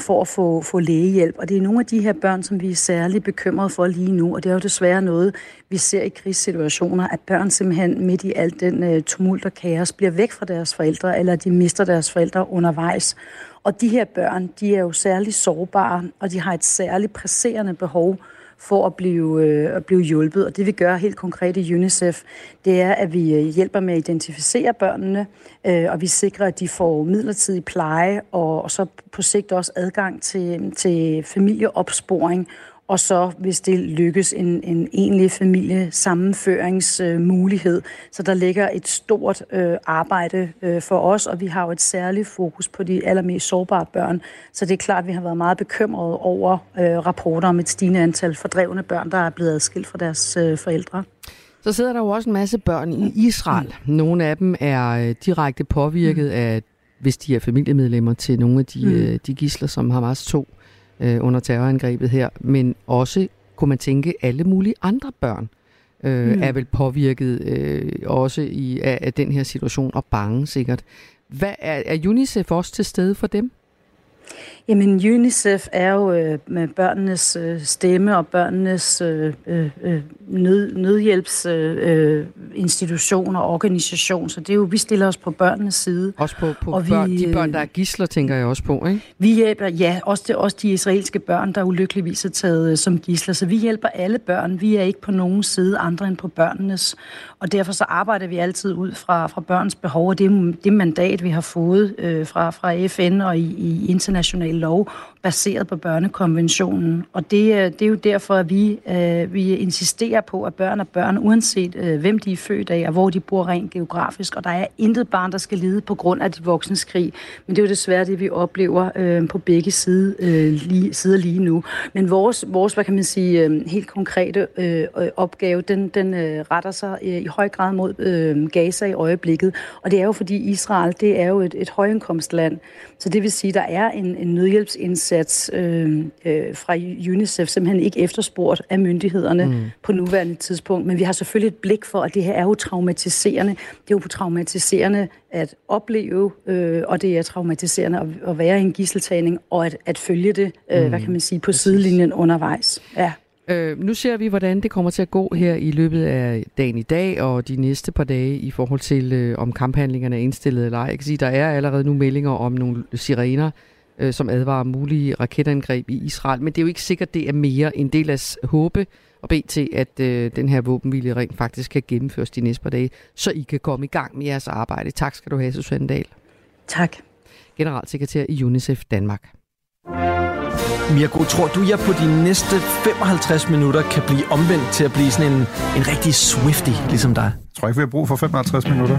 for at få lægehjælp. Og det er nogle af de her børn, som vi er særligt bekymrede for lige nu, og det er jo desværre noget, vi ser i krigssituationer, at børn simpelthen midt i al den tumult og kaos bliver væk fra deres forældre, eller de mister deres forældre undervejs. Og de her børn, de er jo særligt sårbare, og de har et særligt presserende behov for at blive hjulpet. Og det vi gør helt konkret i UNICEF, det er, at vi hjælper med at identificere børnene, og vi sikrer, at de får midlertidig pleje, og så på sigt også adgang til familieopsporing, og så, hvis det lykkes, en egentlig familiesammenføringsmulighed. Så der ligger et stort arbejde for os, og vi har jo et særligt fokus på de allermest sårbare børn. Så det er klart, at vi har været meget bekymrede over rapporter om et stigende antal fordrevne børn, der er blevet adskilt fra deres forældre. Så sidder der jo også en masse børn i Israel. Nogle af dem er direkte påvirket af, hvis de er familiemedlemmer til nogle af de gidsler, som Hamas tog under terrorangrebet her, men også, kunne man tænke, alle mulige andre børn er vel påvirket også af den her situation og bange sikkert. Hvad er UNICEF også til stede for dem? Jamen, UNICEF er jo med børnenes stemme og børnenes nødhjælpsinstitutioner og organisation, så det er jo, vi stiller os på børnenes side. Også på børn, de børn, der er gidsler, tænker jeg også på, ikke? Vi hjælper, ja, også de israelske børn, der ulykkeligvis er taget som gidsler, så vi hjælper alle børn. Vi er ikke på nogen side andre end på børnenes, og derfor så arbejder vi altid ud fra børns behov, og det mandat, vi har fået fra FN og i international lov, baseret på børnekonventionen. Og det er jo derfor, at vi insisterer på, at børn er børn, uanset hvem de er født af, og hvor de bor rent geografisk. Og der er intet barn, der skal lide på grund af de voksnes krig. Men det er jo desværre det, vi oplever på begge sider lige nu. Men vores hvad kan man sige, helt konkrete opgave, den retter sig i høj grad mod Gaza i øjeblikket. Og det er jo, fordi Israel, det er jo et højindkomstland. Så det vil sige, der er en nødhjælpsindsats fra UNICEF simpelthen ikke efterspurgt af myndighederne på nuværende tidspunkt. Men vi har selvfølgelig et blik for, at det her er jo traumatiserende. Det er jo traumatiserende at opleve, og det er traumatiserende at være i en gidseltagning, og at følge det, hvad kan man sige, på sidelinjen undervejs. Ja. Nu ser vi, hvordan det kommer til at gå her i løbet af dagen i dag og de næste par dage i forhold til, om kamphandlingerne er indstillet eller ej. Jeg kan sige, der er allerede nu meldinger om nogle sirener, som advarer mulige raketangreb i Israel. Men det er jo ikke sikkert, det er mere. En del af håbe og bede til, at den her våbenhvile rent faktisk kan gennemføres de næste par dage, så I kan komme i gang med jeres arbejde. Tak skal du have, Susanne Dahl. Tak. Generalsekretær i UNICEF Danmark. Mirko, tror du, jeg på de næste 55 minutter kan blive omvendt til at blive sådan en rigtig Swiftie, ligesom dig? Jeg tror ikke, vi har brug for 55 minutter.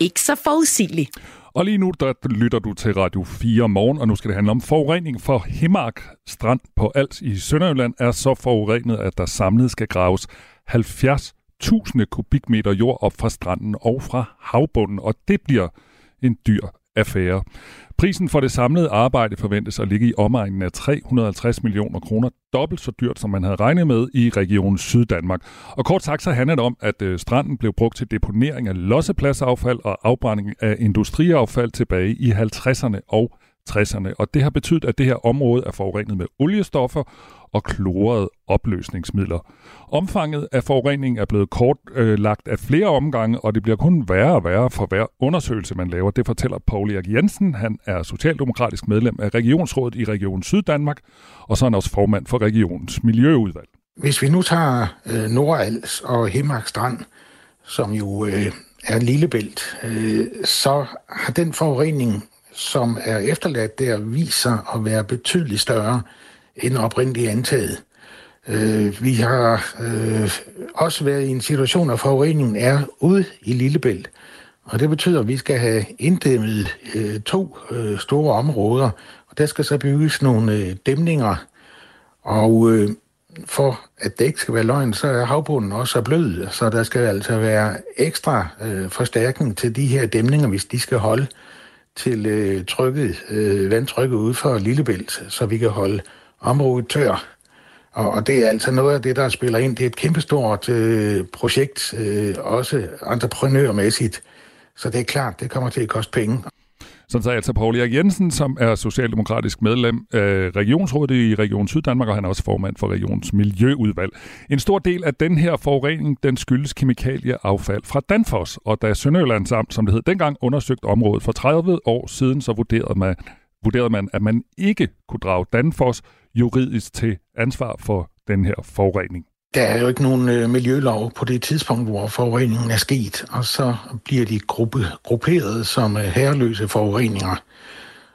Ikke så forudsigeligt. Og lige nu der lytter du til Radio 4 Morgen, og nu skal det handle om forurening, for Hemmark Strand på Als i Sønderjylland er så forurenet, at der samlet skal graves 70.000 kubikmeter jord op fra stranden og fra havbunden, og det bliver en dyr affære. Prisen for det samlede arbejde forventes at ligge i omegnen af 350 millioner kroner, dobbelt så dyrt, som man havde regnet med i Region Syddanmark. Og kort sagt så handler det om, at stranden blev brugt til deponering af lossepladsaffald og afbrænding af industriaffald tilbage i 50'erne og 60'erne. Og det har betydet, at det her område er forurenet med oliestoffer og klorede opløsningsmidler. Omfanget af forureningen er blevet kortlagt af flere omgange, og det bliver kun værre og værre for hver undersøgelse, man laver. Det fortæller Poul Erik Jensen. Han er socialdemokratisk medlem af Regionsrådet i Region Syddanmark, og så er han også formand for Regionens Miljøudvalg. Hvis vi nu tager Nordals og Hemmark Strand, som jo er Lillebælt, så har den forurening, som er efterladt der, viser at være betydeligt større end oprindeligt antaget. Vi har også været i en situation, hvor forureningen er ude i Lillebælt, og det betyder, at vi skal have inddæmmet to store områder, og der skal så bygges nogle dæmninger, og for at det ikke skal være løgn, så er havbunden også blød, så der skal altså være ekstra forstærkning til de her dæmninger, hvis de skal holde til vandtrykket ude for Lillebælt, så vi kan holde området tør. Og det er altså noget af det, der spiller ind. Det er et kæmpestort projekt, også entreprenørmæssigt. Så det er klart, det kommer til at koste penge. Sådan sagde altså Poul Erik Jensen, som er socialdemokratisk medlem af regionsrådet i Region Syddanmark, og han er også formand for Regions Miljøudvalg. En stor del af den her forurening, den skyldes kemikalieaffald fra Danfoss, og da Sønderjyllands Amt, som det hed dengang, undersøgte området for 30 år siden, så vurderede man, at man ikke kunne drage Danfoss juridisk til ansvar for den her forurening. Der er jo ikke nogen miljølov på det tidspunkt, hvor forureningen er sket, og så bliver de grupperet som herreløse forureninger.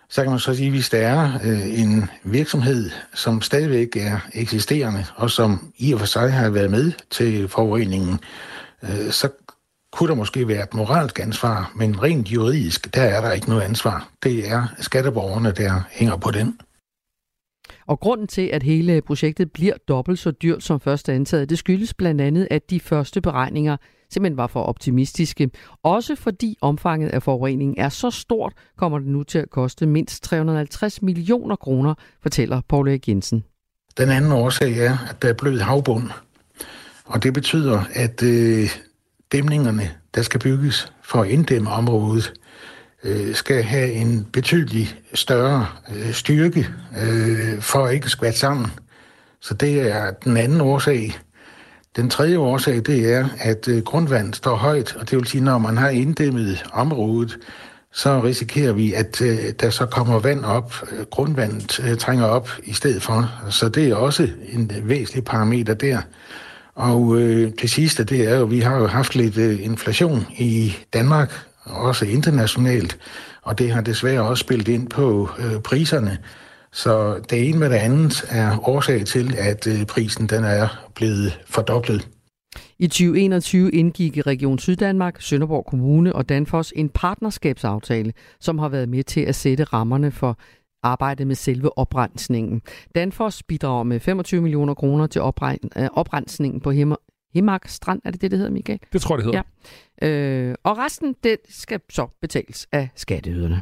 Så kan man så sige, at hvis der er en virksomhed, som stadigvæk er eksisterende, og som i og for sig har været med til forureningen, så kunne der måske være et moralsk ansvar, men rent juridisk, der er der ikke noget ansvar. Det er skatteborgerne, der hænger på den. Og grunden til, at hele projektet bliver dobbelt så dyrt som først antaget, det skyldes blandt andet, at de første beregninger simpelthen var for optimistiske. Også fordi omfanget af forureningen er så stort, kommer det nu til at koste mindst 350 millioner kroner, fortæller Poul Erik Jensen. Den anden årsag er, at der er blød havbund. Og det betyder, at dæmningerne, der skal bygges for at inddæmme området, skal have en betydelig større styrke for at ikke skvatte sammen. Så det er den anden årsag. Den tredje årsag, det er, at grundvandet står højt, og det vil sige, når man har inddæmmet området, så risikerer vi, at der så kommer vand op, grundvandet trænger op i stedet for. Så det er også en væsentlig parameter der. Og det sidste, det er jo, vi har jo haft lidt inflation i Danmark, også internationalt, og det har desværre også spillet ind på priserne. Så det ene med det andet er årsag til, at prisen den er blevet fordoblet. I 2021 indgik Region Syddanmark, Sønderborg Kommune og Danfoss en partnerskabsaftale, som har været med til at sætte rammerne for arbejdet med selve oprensningen. Danfoss bidrager med 25 millioner kroner til oprensningen på Hemmark Strand, er det hedder, Michael? Det tror jeg, det hedder. Ja. Og resten, det skal så betales af skatteyderne.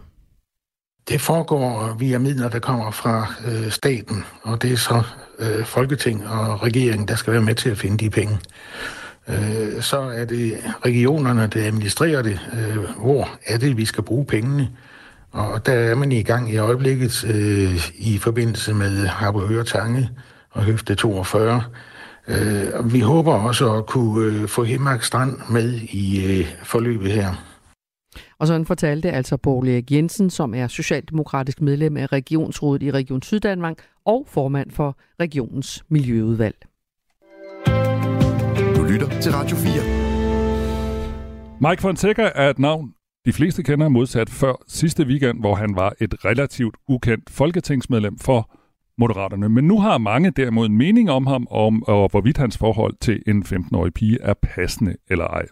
Det foregår via midler, der kommer fra staten, og det er så Folketing og regeringen, der skal være med til at finde de penge. Så er det regionerne, der administrerer det. Hvor er det, vi skal bruge pengene? Og der er man i gang i øjeblikket i forbindelse med Harboøre Tange og Høfde 42. Vi håber også at kunne få Hemmark Strand med i forløbet her. Og sådan fortalte altså Poul Erik Jensen, som er socialdemokratisk medlem af Regionsrådet i Region Syddanmark og formand for regionens miljøudvalg. Du lytter til Radio 4. Mike Fonseca er et navn, de fleste kender, modsat før sidste weekend, hvor han var et relativt ukendt folketingsmedlem for Moderaterne. Men nu har mange derimod en mening om ham, og hvorvidt hans forhold til en 15-årig pige er passende eller ej.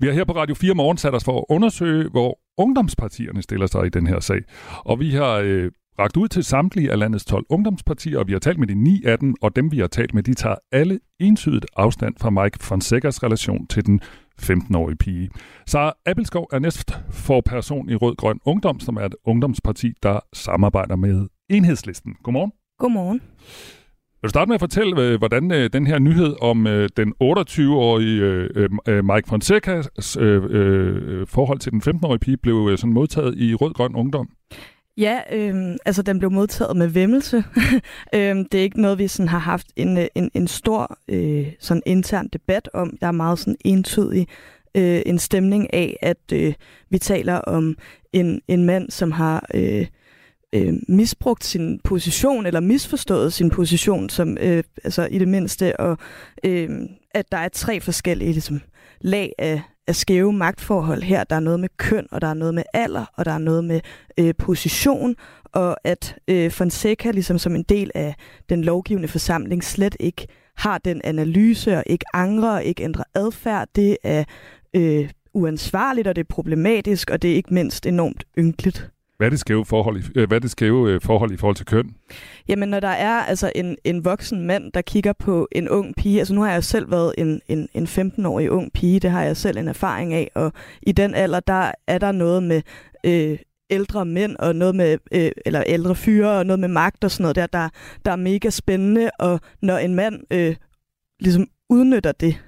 Vi har her på Radio 4 Morgen sat os for at undersøge, hvor ungdomspartierne stiller sig i den her sag. Og vi har rakt ud til samtlige af landets 12 ungdomspartier, og vi har talt med de 9 af dem, og dem vi har talt med, de tager alle entydigt afstand fra Mike Fonsecas relation til den 15-årige pige. Sara Abildskov er næstforperson i Rød Grøn Ungdom, som er et ungdomsparti, der samarbejder med Enhedslisten. Godmorgen. Godmorgen. Vil du starte med at fortælle, hvordan den her nyhed om den 28-årige Mike Fonsecas forhold til den 15-årige pige blev sådan modtaget i Rød Grøn Ungdom? Ja, altså den blev modtaget med væmmelse. Det er ikke noget, vi sådan har haft en stor sådan intern debat om. Der er meget sådan entydig en stemning af, at vi taler om en mand, som har misbrugt sin position eller misforstået sin position, som altså i det mindste, og at der er tre forskellige ligesom, lag af skæve magtforhold her. Der er noget med køn, og der er noget med alder, og der er noget med position, og at Fonseca ligesom som en del af den lovgivende forsamling slet ikke har den analyse, og ikke angrer, og ikke ændrer adfærd. Det er uansvarligt, og det er problematisk, og det er ikke mindst enormt ynkeligt. Hvad er det skæve forhold i forhold til køn? Jamen, når der er altså en voksen mand, der kigger på en ung pige, altså nu har jeg jo selv været en 15-årig ung pige, det har jeg selv en erfaring af, og i den alder, der er der noget med ældre mænd, og noget med, eller ældre fyre, og noget med magt og sådan noget der er mega spændende, og når en mand ligesom udnytter det,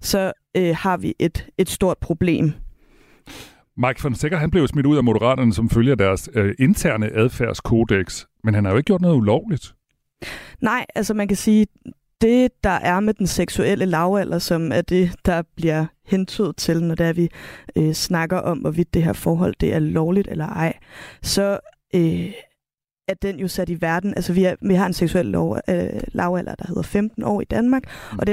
så har vi et stort problem. Mike Fonseca, han blev smidt ud af Moderaterne, som følger deres interne adfærdskodex, men han har jo ikke gjort noget ulovligt. Nej, altså man kan sige, det der er med den seksuelle lavalder, som er det, der bliver hentydet til, når der vi snakker om, hvorvidt det her forhold det er lovligt eller ej, så er den jo sat i verden. Altså vi har en seksuel lavalder, der hedder 15 år i Danmark, og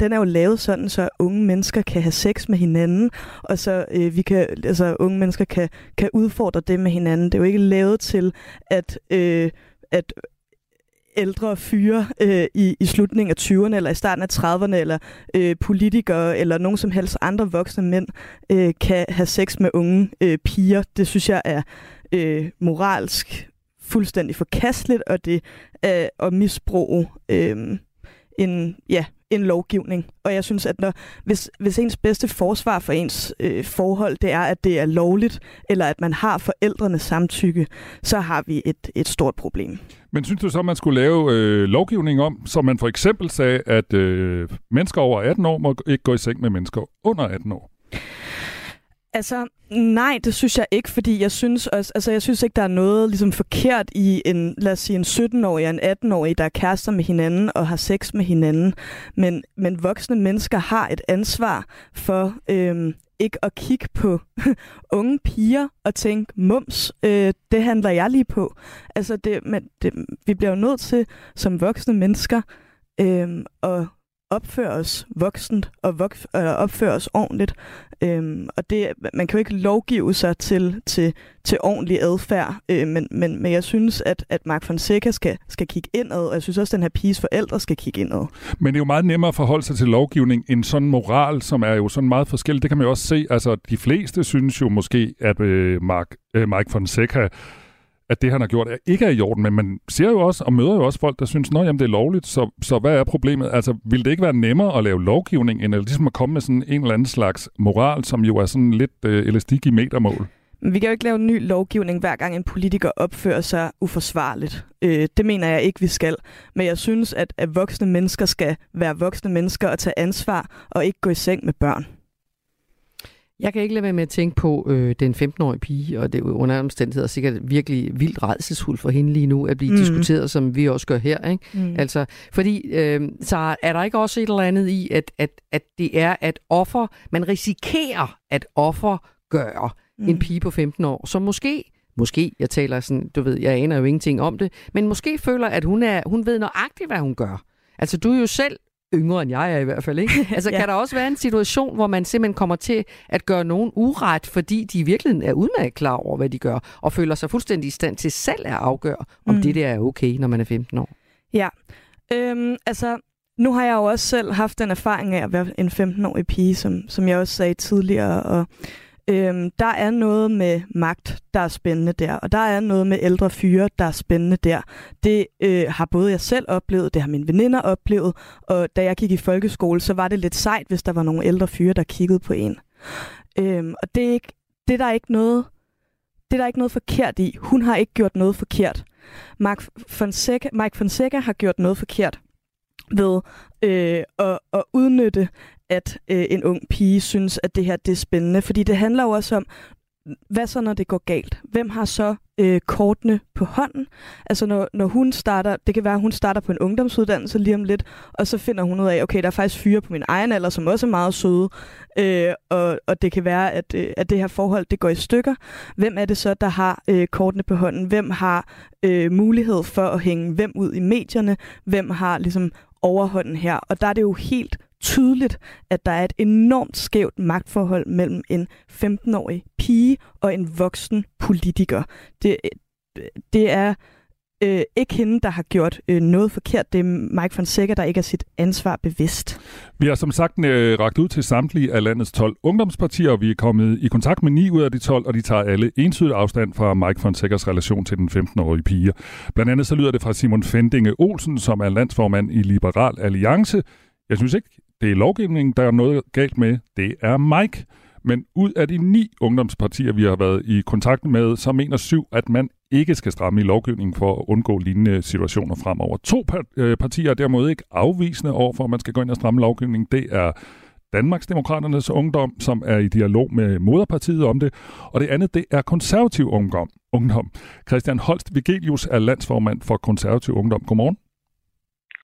den er jo lavet sådan, så unge mennesker kan have sex med hinanden, og så unge mennesker kan udfordre det med hinanden. Det er jo ikke lavet til, at ældre fyre i slutningen af 20'erne, eller i starten af 30'erne, eller politikere, eller nogen som helst andre voksne mænd, kan have sex med unge piger. Det synes jeg er moralsk fuldstændig forkasteligt, og det at misbruge en lovgivning. Og jeg synes, at hvis ens bedste forsvar for ens forhold, det er, at det er lovligt, eller at man har forældrenes samtykke, så har vi et stort problem. Men synes du så, at man skulle lave lovgivning om, så man for eksempel sagde, at mennesker over 18 år må ikke gå i seng med mennesker under 18 år? Altså, nej, det synes jeg ikke, fordi jeg synes også, altså jeg synes ikke, der er noget ligesom forkert i en, lad os sige, en 17-årig og en 18-årig, der er kærester med hinanden og har sex med hinanden. Men voksne mennesker har et ansvar for ikke at kigge på unge piger og tænke, mums, det handler jeg lige på. Altså, vi bliver jo nødt til som voksne mennesker at opføre os voksent og opføre os ordentligt. Og det, man kan jo ikke lovgive sig til ordentlig adfærd, men jeg synes, at Mike Fonseca skal kigge indad, og jeg synes også, at den her piges forældre skal kigge indad. Men det er jo meget nemmere at forholde sig til lovgivning end sådan moral, som er jo sådan meget forskellig. Det kan man jo også se. Altså, de fleste synes jo måske, at Mike Fonseca, at det, han har gjort, ikke er i orden, men man ser jo også og møder jo også folk, der synes, at det er lovligt, så hvad er problemet? Altså, ville det ikke være nemmere at lave lovgivning, end ligesom at komme med sådan en eller anden slags moral, som jo er sådan lidt elastik i metermål? Vi kan jo ikke lave en ny lovgivning, hver gang en politiker opfører sig uforsvarligt. Det mener jeg ikke, vi skal. Men jeg synes, at voksne mennesker skal være voksne mennesker og tage ansvar og ikke gå i seng med børn. Jeg kan ikke lade være med at tænke på den 15-årige pige, og det er jo under omstændigheder sikkert virkelig vildt rædselsfuldt for hende lige nu at blive diskuteret, som vi også gør her. Ikke? Altså, fordi så er der ikke også et eller andet i, at det er, at offer, man risikerer at offergøre en pige på 15 år, som måske, jeg taler sådan, du ved, jeg aner jo ingenting om det, men måske føler, at hun ved nøjagtigt, hvad hun gør. Altså, du er jo selv yngre end jeg er i hvert fald, ikke? Altså, ja. Kan der også være en situation, hvor man simpelthen kommer til at gøre nogen uret, fordi de i virkeligheden er udmærket klar over, hvad de gør, og føler sig fuldstændig i stand til selv at afgøre, om det der er okay, når man er 15 år? Ja, altså, nu har jeg jo også selv haft den erfaring af at være en 15-årig pige, som jeg også sagde tidligere, og der er noget med magt, der er spændende der, og der er noget med ældre fyre, der er spændende der. Det har både jeg selv oplevet, det har mine veninder oplevet, og da jeg gik i folkeskole, så var det lidt sejt, hvis der var nogle ældre fyre, der kiggede på en. Og det er der ikke noget forkert i. Hun har ikke gjort noget forkert. Mike Fonseca har gjort noget forkert ved at udnytte, at en ung pige synes, at det her det er spændende. Fordi det handler jo også om, hvad så når det går galt? Hvem har så kortene på hånden. Altså når hun starter, det kan være, at hun starter på en ungdomsuddannelse lige om lidt, og så finder hun ud af, okay, der er faktisk fyre på min egen alder, som også er meget søde, og det kan være, at det her forhold, det går i stykker. Hvem er det så, der har kortene på hånden? Hvem har mulighed for at hænge hvem ud i medierne? Hvem har ligesom overhånden her? Og der er det jo helt tydeligt, at der er et enormt skævt magtforhold mellem en 15-årig pige og en voksen politiker. Det er ikke hende, der har gjort noget forkert. Det er Mike Fonseca, der ikke er sit ansvar bevidst. Vi har som sagt rakt ud til samtlige af landets 12 ungdomspartier, og vi er kommet i kontakt med 9 ud af de 12, og de tager alle entydigt afstand fra Mike Fonsecas relation til den 15-årige pige. Blandt andet så lyder det fra Simon Fendinge Olsen, som er landsformand i Liberal Alliance. Jeg synes ikke, det er lovgivningen, der er noget galt med. Det er Mike. Men ud af de 9 ungdomspartier, vi har været i kontakt med, så mener 7, at man ikke skal stramme i lovgivningen for at undgå lignende situationer fremover. 2 partier er derimod ikke afvisende overfor, at man skal gå ind og stramme lovgivningen. Det er Danmarks Demokraternes Ungdom, som er i dialog med moderpartiet om det. Og det andet, det er Konservativ Ungdom. Christian Holst Vigelius er landsformand for Konservativ Ungdom. Godmorgen.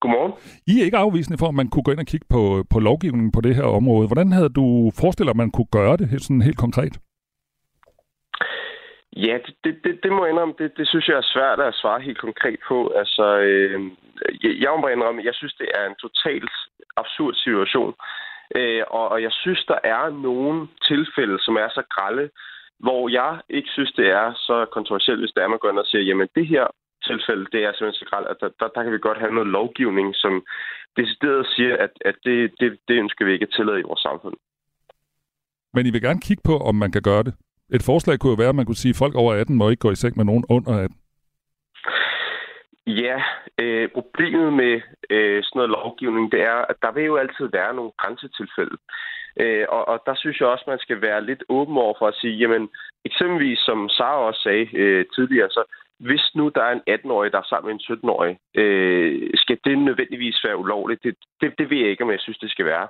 Godmorgen. I er ikke afvisende for, at man kunne gå ind og kigge på lovgivningen på det her område. Hvordan havde du forestillet, at man kunne gøre det sådan helt konkret? Ja, det må jeg indrømme. Det synes jeg er svært at svare helt konkret på. Altså, jeg må indrømme, jeg synes, det er en totalt absurd situation. Og jeg synes, der er nogle tilfælde, som er så grelle, hvor jeg ikke synes, det er så kontroversielt, hvis det er, man går ind og siger, jamen det her tilfælde, det er simpelthen så grelt, at der kan vi godt have noget lovgivning, som decideret siger, at det ønsker vi ikke at tillade i vores samfund. Men I vil gerne kigge på, om man kan gøre det. Et forslag kunne jo være, at man kunne sige, at folk over 18 må ikke gå i seng med nogen under 18. Ja, problemet med sådan noget lovgivning, det er, at der vil jo altid være nogle grænsetilfælde. Og der synes jeg også, man skal være lidt åben over for at sige, jamen eksempelvis, som Sara også sagde tidligere, så hvis nu der er en 18-årig, der er sammen med en 17-årig, skal det nødvendigvis være ulovligt? Det ved jeg ikke, om jeg synes, det skal være.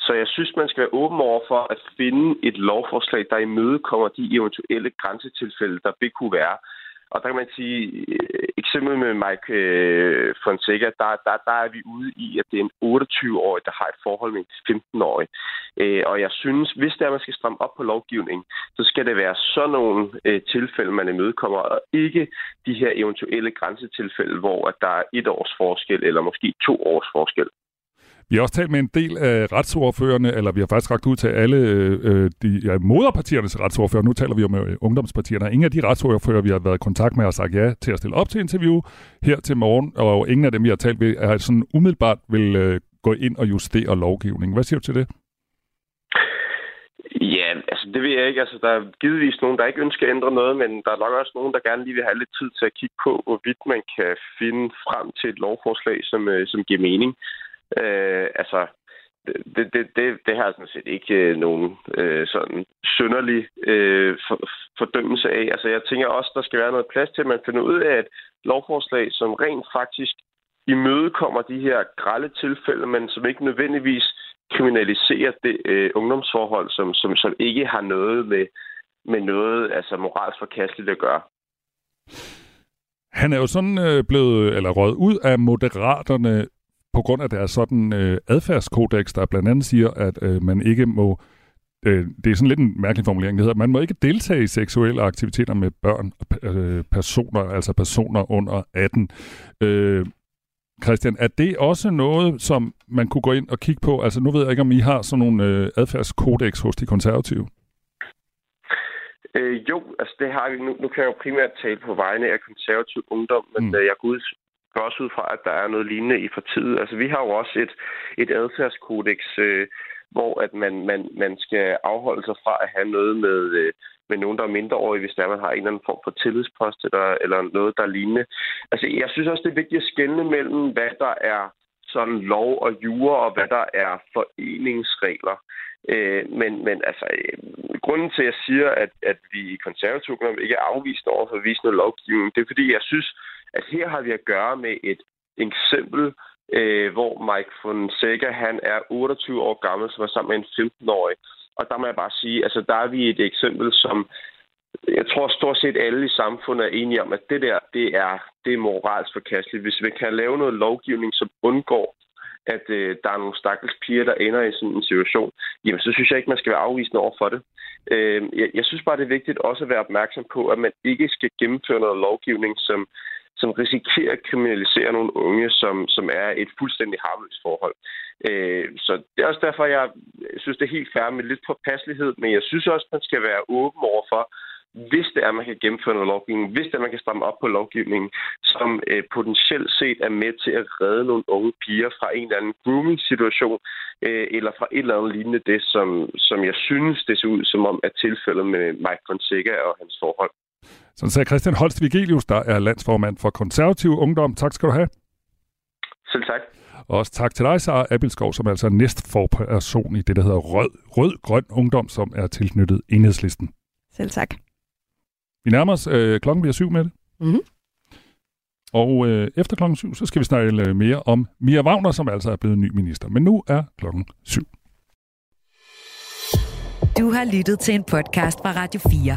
Så jeg synes, man skal være åben over for at finde et lovforslag, der imødekommer de eventuelle grænsetilfælde, der vil kunne være. Og der kan man sige, eksempel med Mike Fonseca, der er vi ude i, at det er en 28-årig, der har et forhold med en 15-årig. Og jeg synes, hvis det er, man skal stramme op på lovgivningen, så skal det være sådan nogle tilfælde, man imødekommer, og ikke de her eventuelle grænsetilfælde, hvor at der er 1 års forskel eller måske 2 års forskel. Vi har også talt med en del af retsordførerne, eller vi har faktisk rakt ud til alle moderpartiernes retsordfører. Nu taler vi om ungdomspartierne. Ingen af de retsordfører, vi har været i kontakt med, har sagt ja til at stille op til interview her til morgen. Og ingen af dem, vi har talt med, er sådan umiddelbart vil gå ind og justere lovgivningen. Hvad siger du til det? Ja, altså det ved jeg ikke. Altså, der er givetvis nogen, der ikke ønsker at ændre noget, men der er nok også nogen, der gerne lige vil have lidt tid til at kigge på, hvorvidt man kan finde frem til et lovforslag, som giver mening. Altså, det har jeg sådan set ikke nogen sådan synderlig fordømmelse af. Altså, jeg tænker også, der skal være noget plads til, at man finder ud af et lovforslag, som rent faktisk imødekommer de her grelle tilfælde, men som ikke nødvendigvis kriminaliserer det ungdomsforhold, som ikke har noget med noget altså moralsk forkasteligt at gøre. Han er jo sådan blevet, eller røget ud af Moderaterne, på grund af deres sådan adfærdskodex, der blandt andet siger, at man ikke må, det er sådan lidt en mærkelig formulering, det hedder, man må ikke deltage i seksuelle aktiviteter med børn, personer under 18. Christian, er det også noget, som man kunne gå ind og kigge på? Altså nu ved jeg ikke, om I har sådan nogle adfærdskodex hos de konservative? Jo, altså det har vi. Nu kan jeg jo primært tale på vegne af konservativ ungdom, men jeg går også ud fra, at der er noget lignende i partiet. Altså, vi har jo også et adfærdskodex, hvor at man skal afholde sig fra at have noget med nogen, der er mindreårige, hvis der man har en eller anden form for tillidspost eller noget, der lignende. Altså, jeg synes også, det er vigtigt at skelne mellem, hvad der er sådan lov og jura, og hvad der er foreningsregler. Men altså, grunden til, at jeg siger, at vi i konservativerne ikke er afvist over for at vise noget lovgivning, det er, fordi jeg synes, at her har vi at gøre med et eksempel, hvor Mike Fonseca, han er 28 år gammel, som er sammen med en 15-årig. Og der må jeg bare sige, altså der er vi et eksempel, som Jeg tror stort set alle i samfundet er enige om, at det er moralsk forkasteligt. Hvis vi kan lave noget lovgivning, som undgår, at der er nogle stakkels piger, der ender i sådan en situation, jamen så synes jeg ikke, man skal være afvisende over for det. Jeg synes bare, det er vigtigt også at være opmærksom på, at man ikke skal gennemføre noget lovgivning, som risikerer at kriminalisere nogle unge, som er et fuldstændig harmløst forhold. Så det er også derfor, jeg synes, det er helt fair med lidt påpasselighed, men jeg synes også, man skal være åben over for, hvis det er, man kan gennemføre noget lovgivning, hvis det er, man kan stramme op på lovgivningen, som potentielt set er med til at redde nogle unge piger fra en eller anden grooming-situation, eller fra et eller andet lignende det, som jeg synes, det ser ud som om er tilfældet med Mike Fonseca og hans forhold. Sådan sagde Christian Holst Vigelius, der er landsformand for Konservativ Ungdom. Tak skal du have. Selv tak. Også tak til dig, Sara Abildskov, som er altså næstforperson i det, der hedder Rød Grøn Ungdom, som er tilknyttet Enhedslisten. Selv tak. Vi nærmer os klokken bliver 7 med det. Mm-hmm. Og efter klokken 7, så skal vi snakke mere om Mia Wagner, som altså er blevet ny minister. Men nu er klokken 7. Du har lyttet til en podcast fra Radio 4.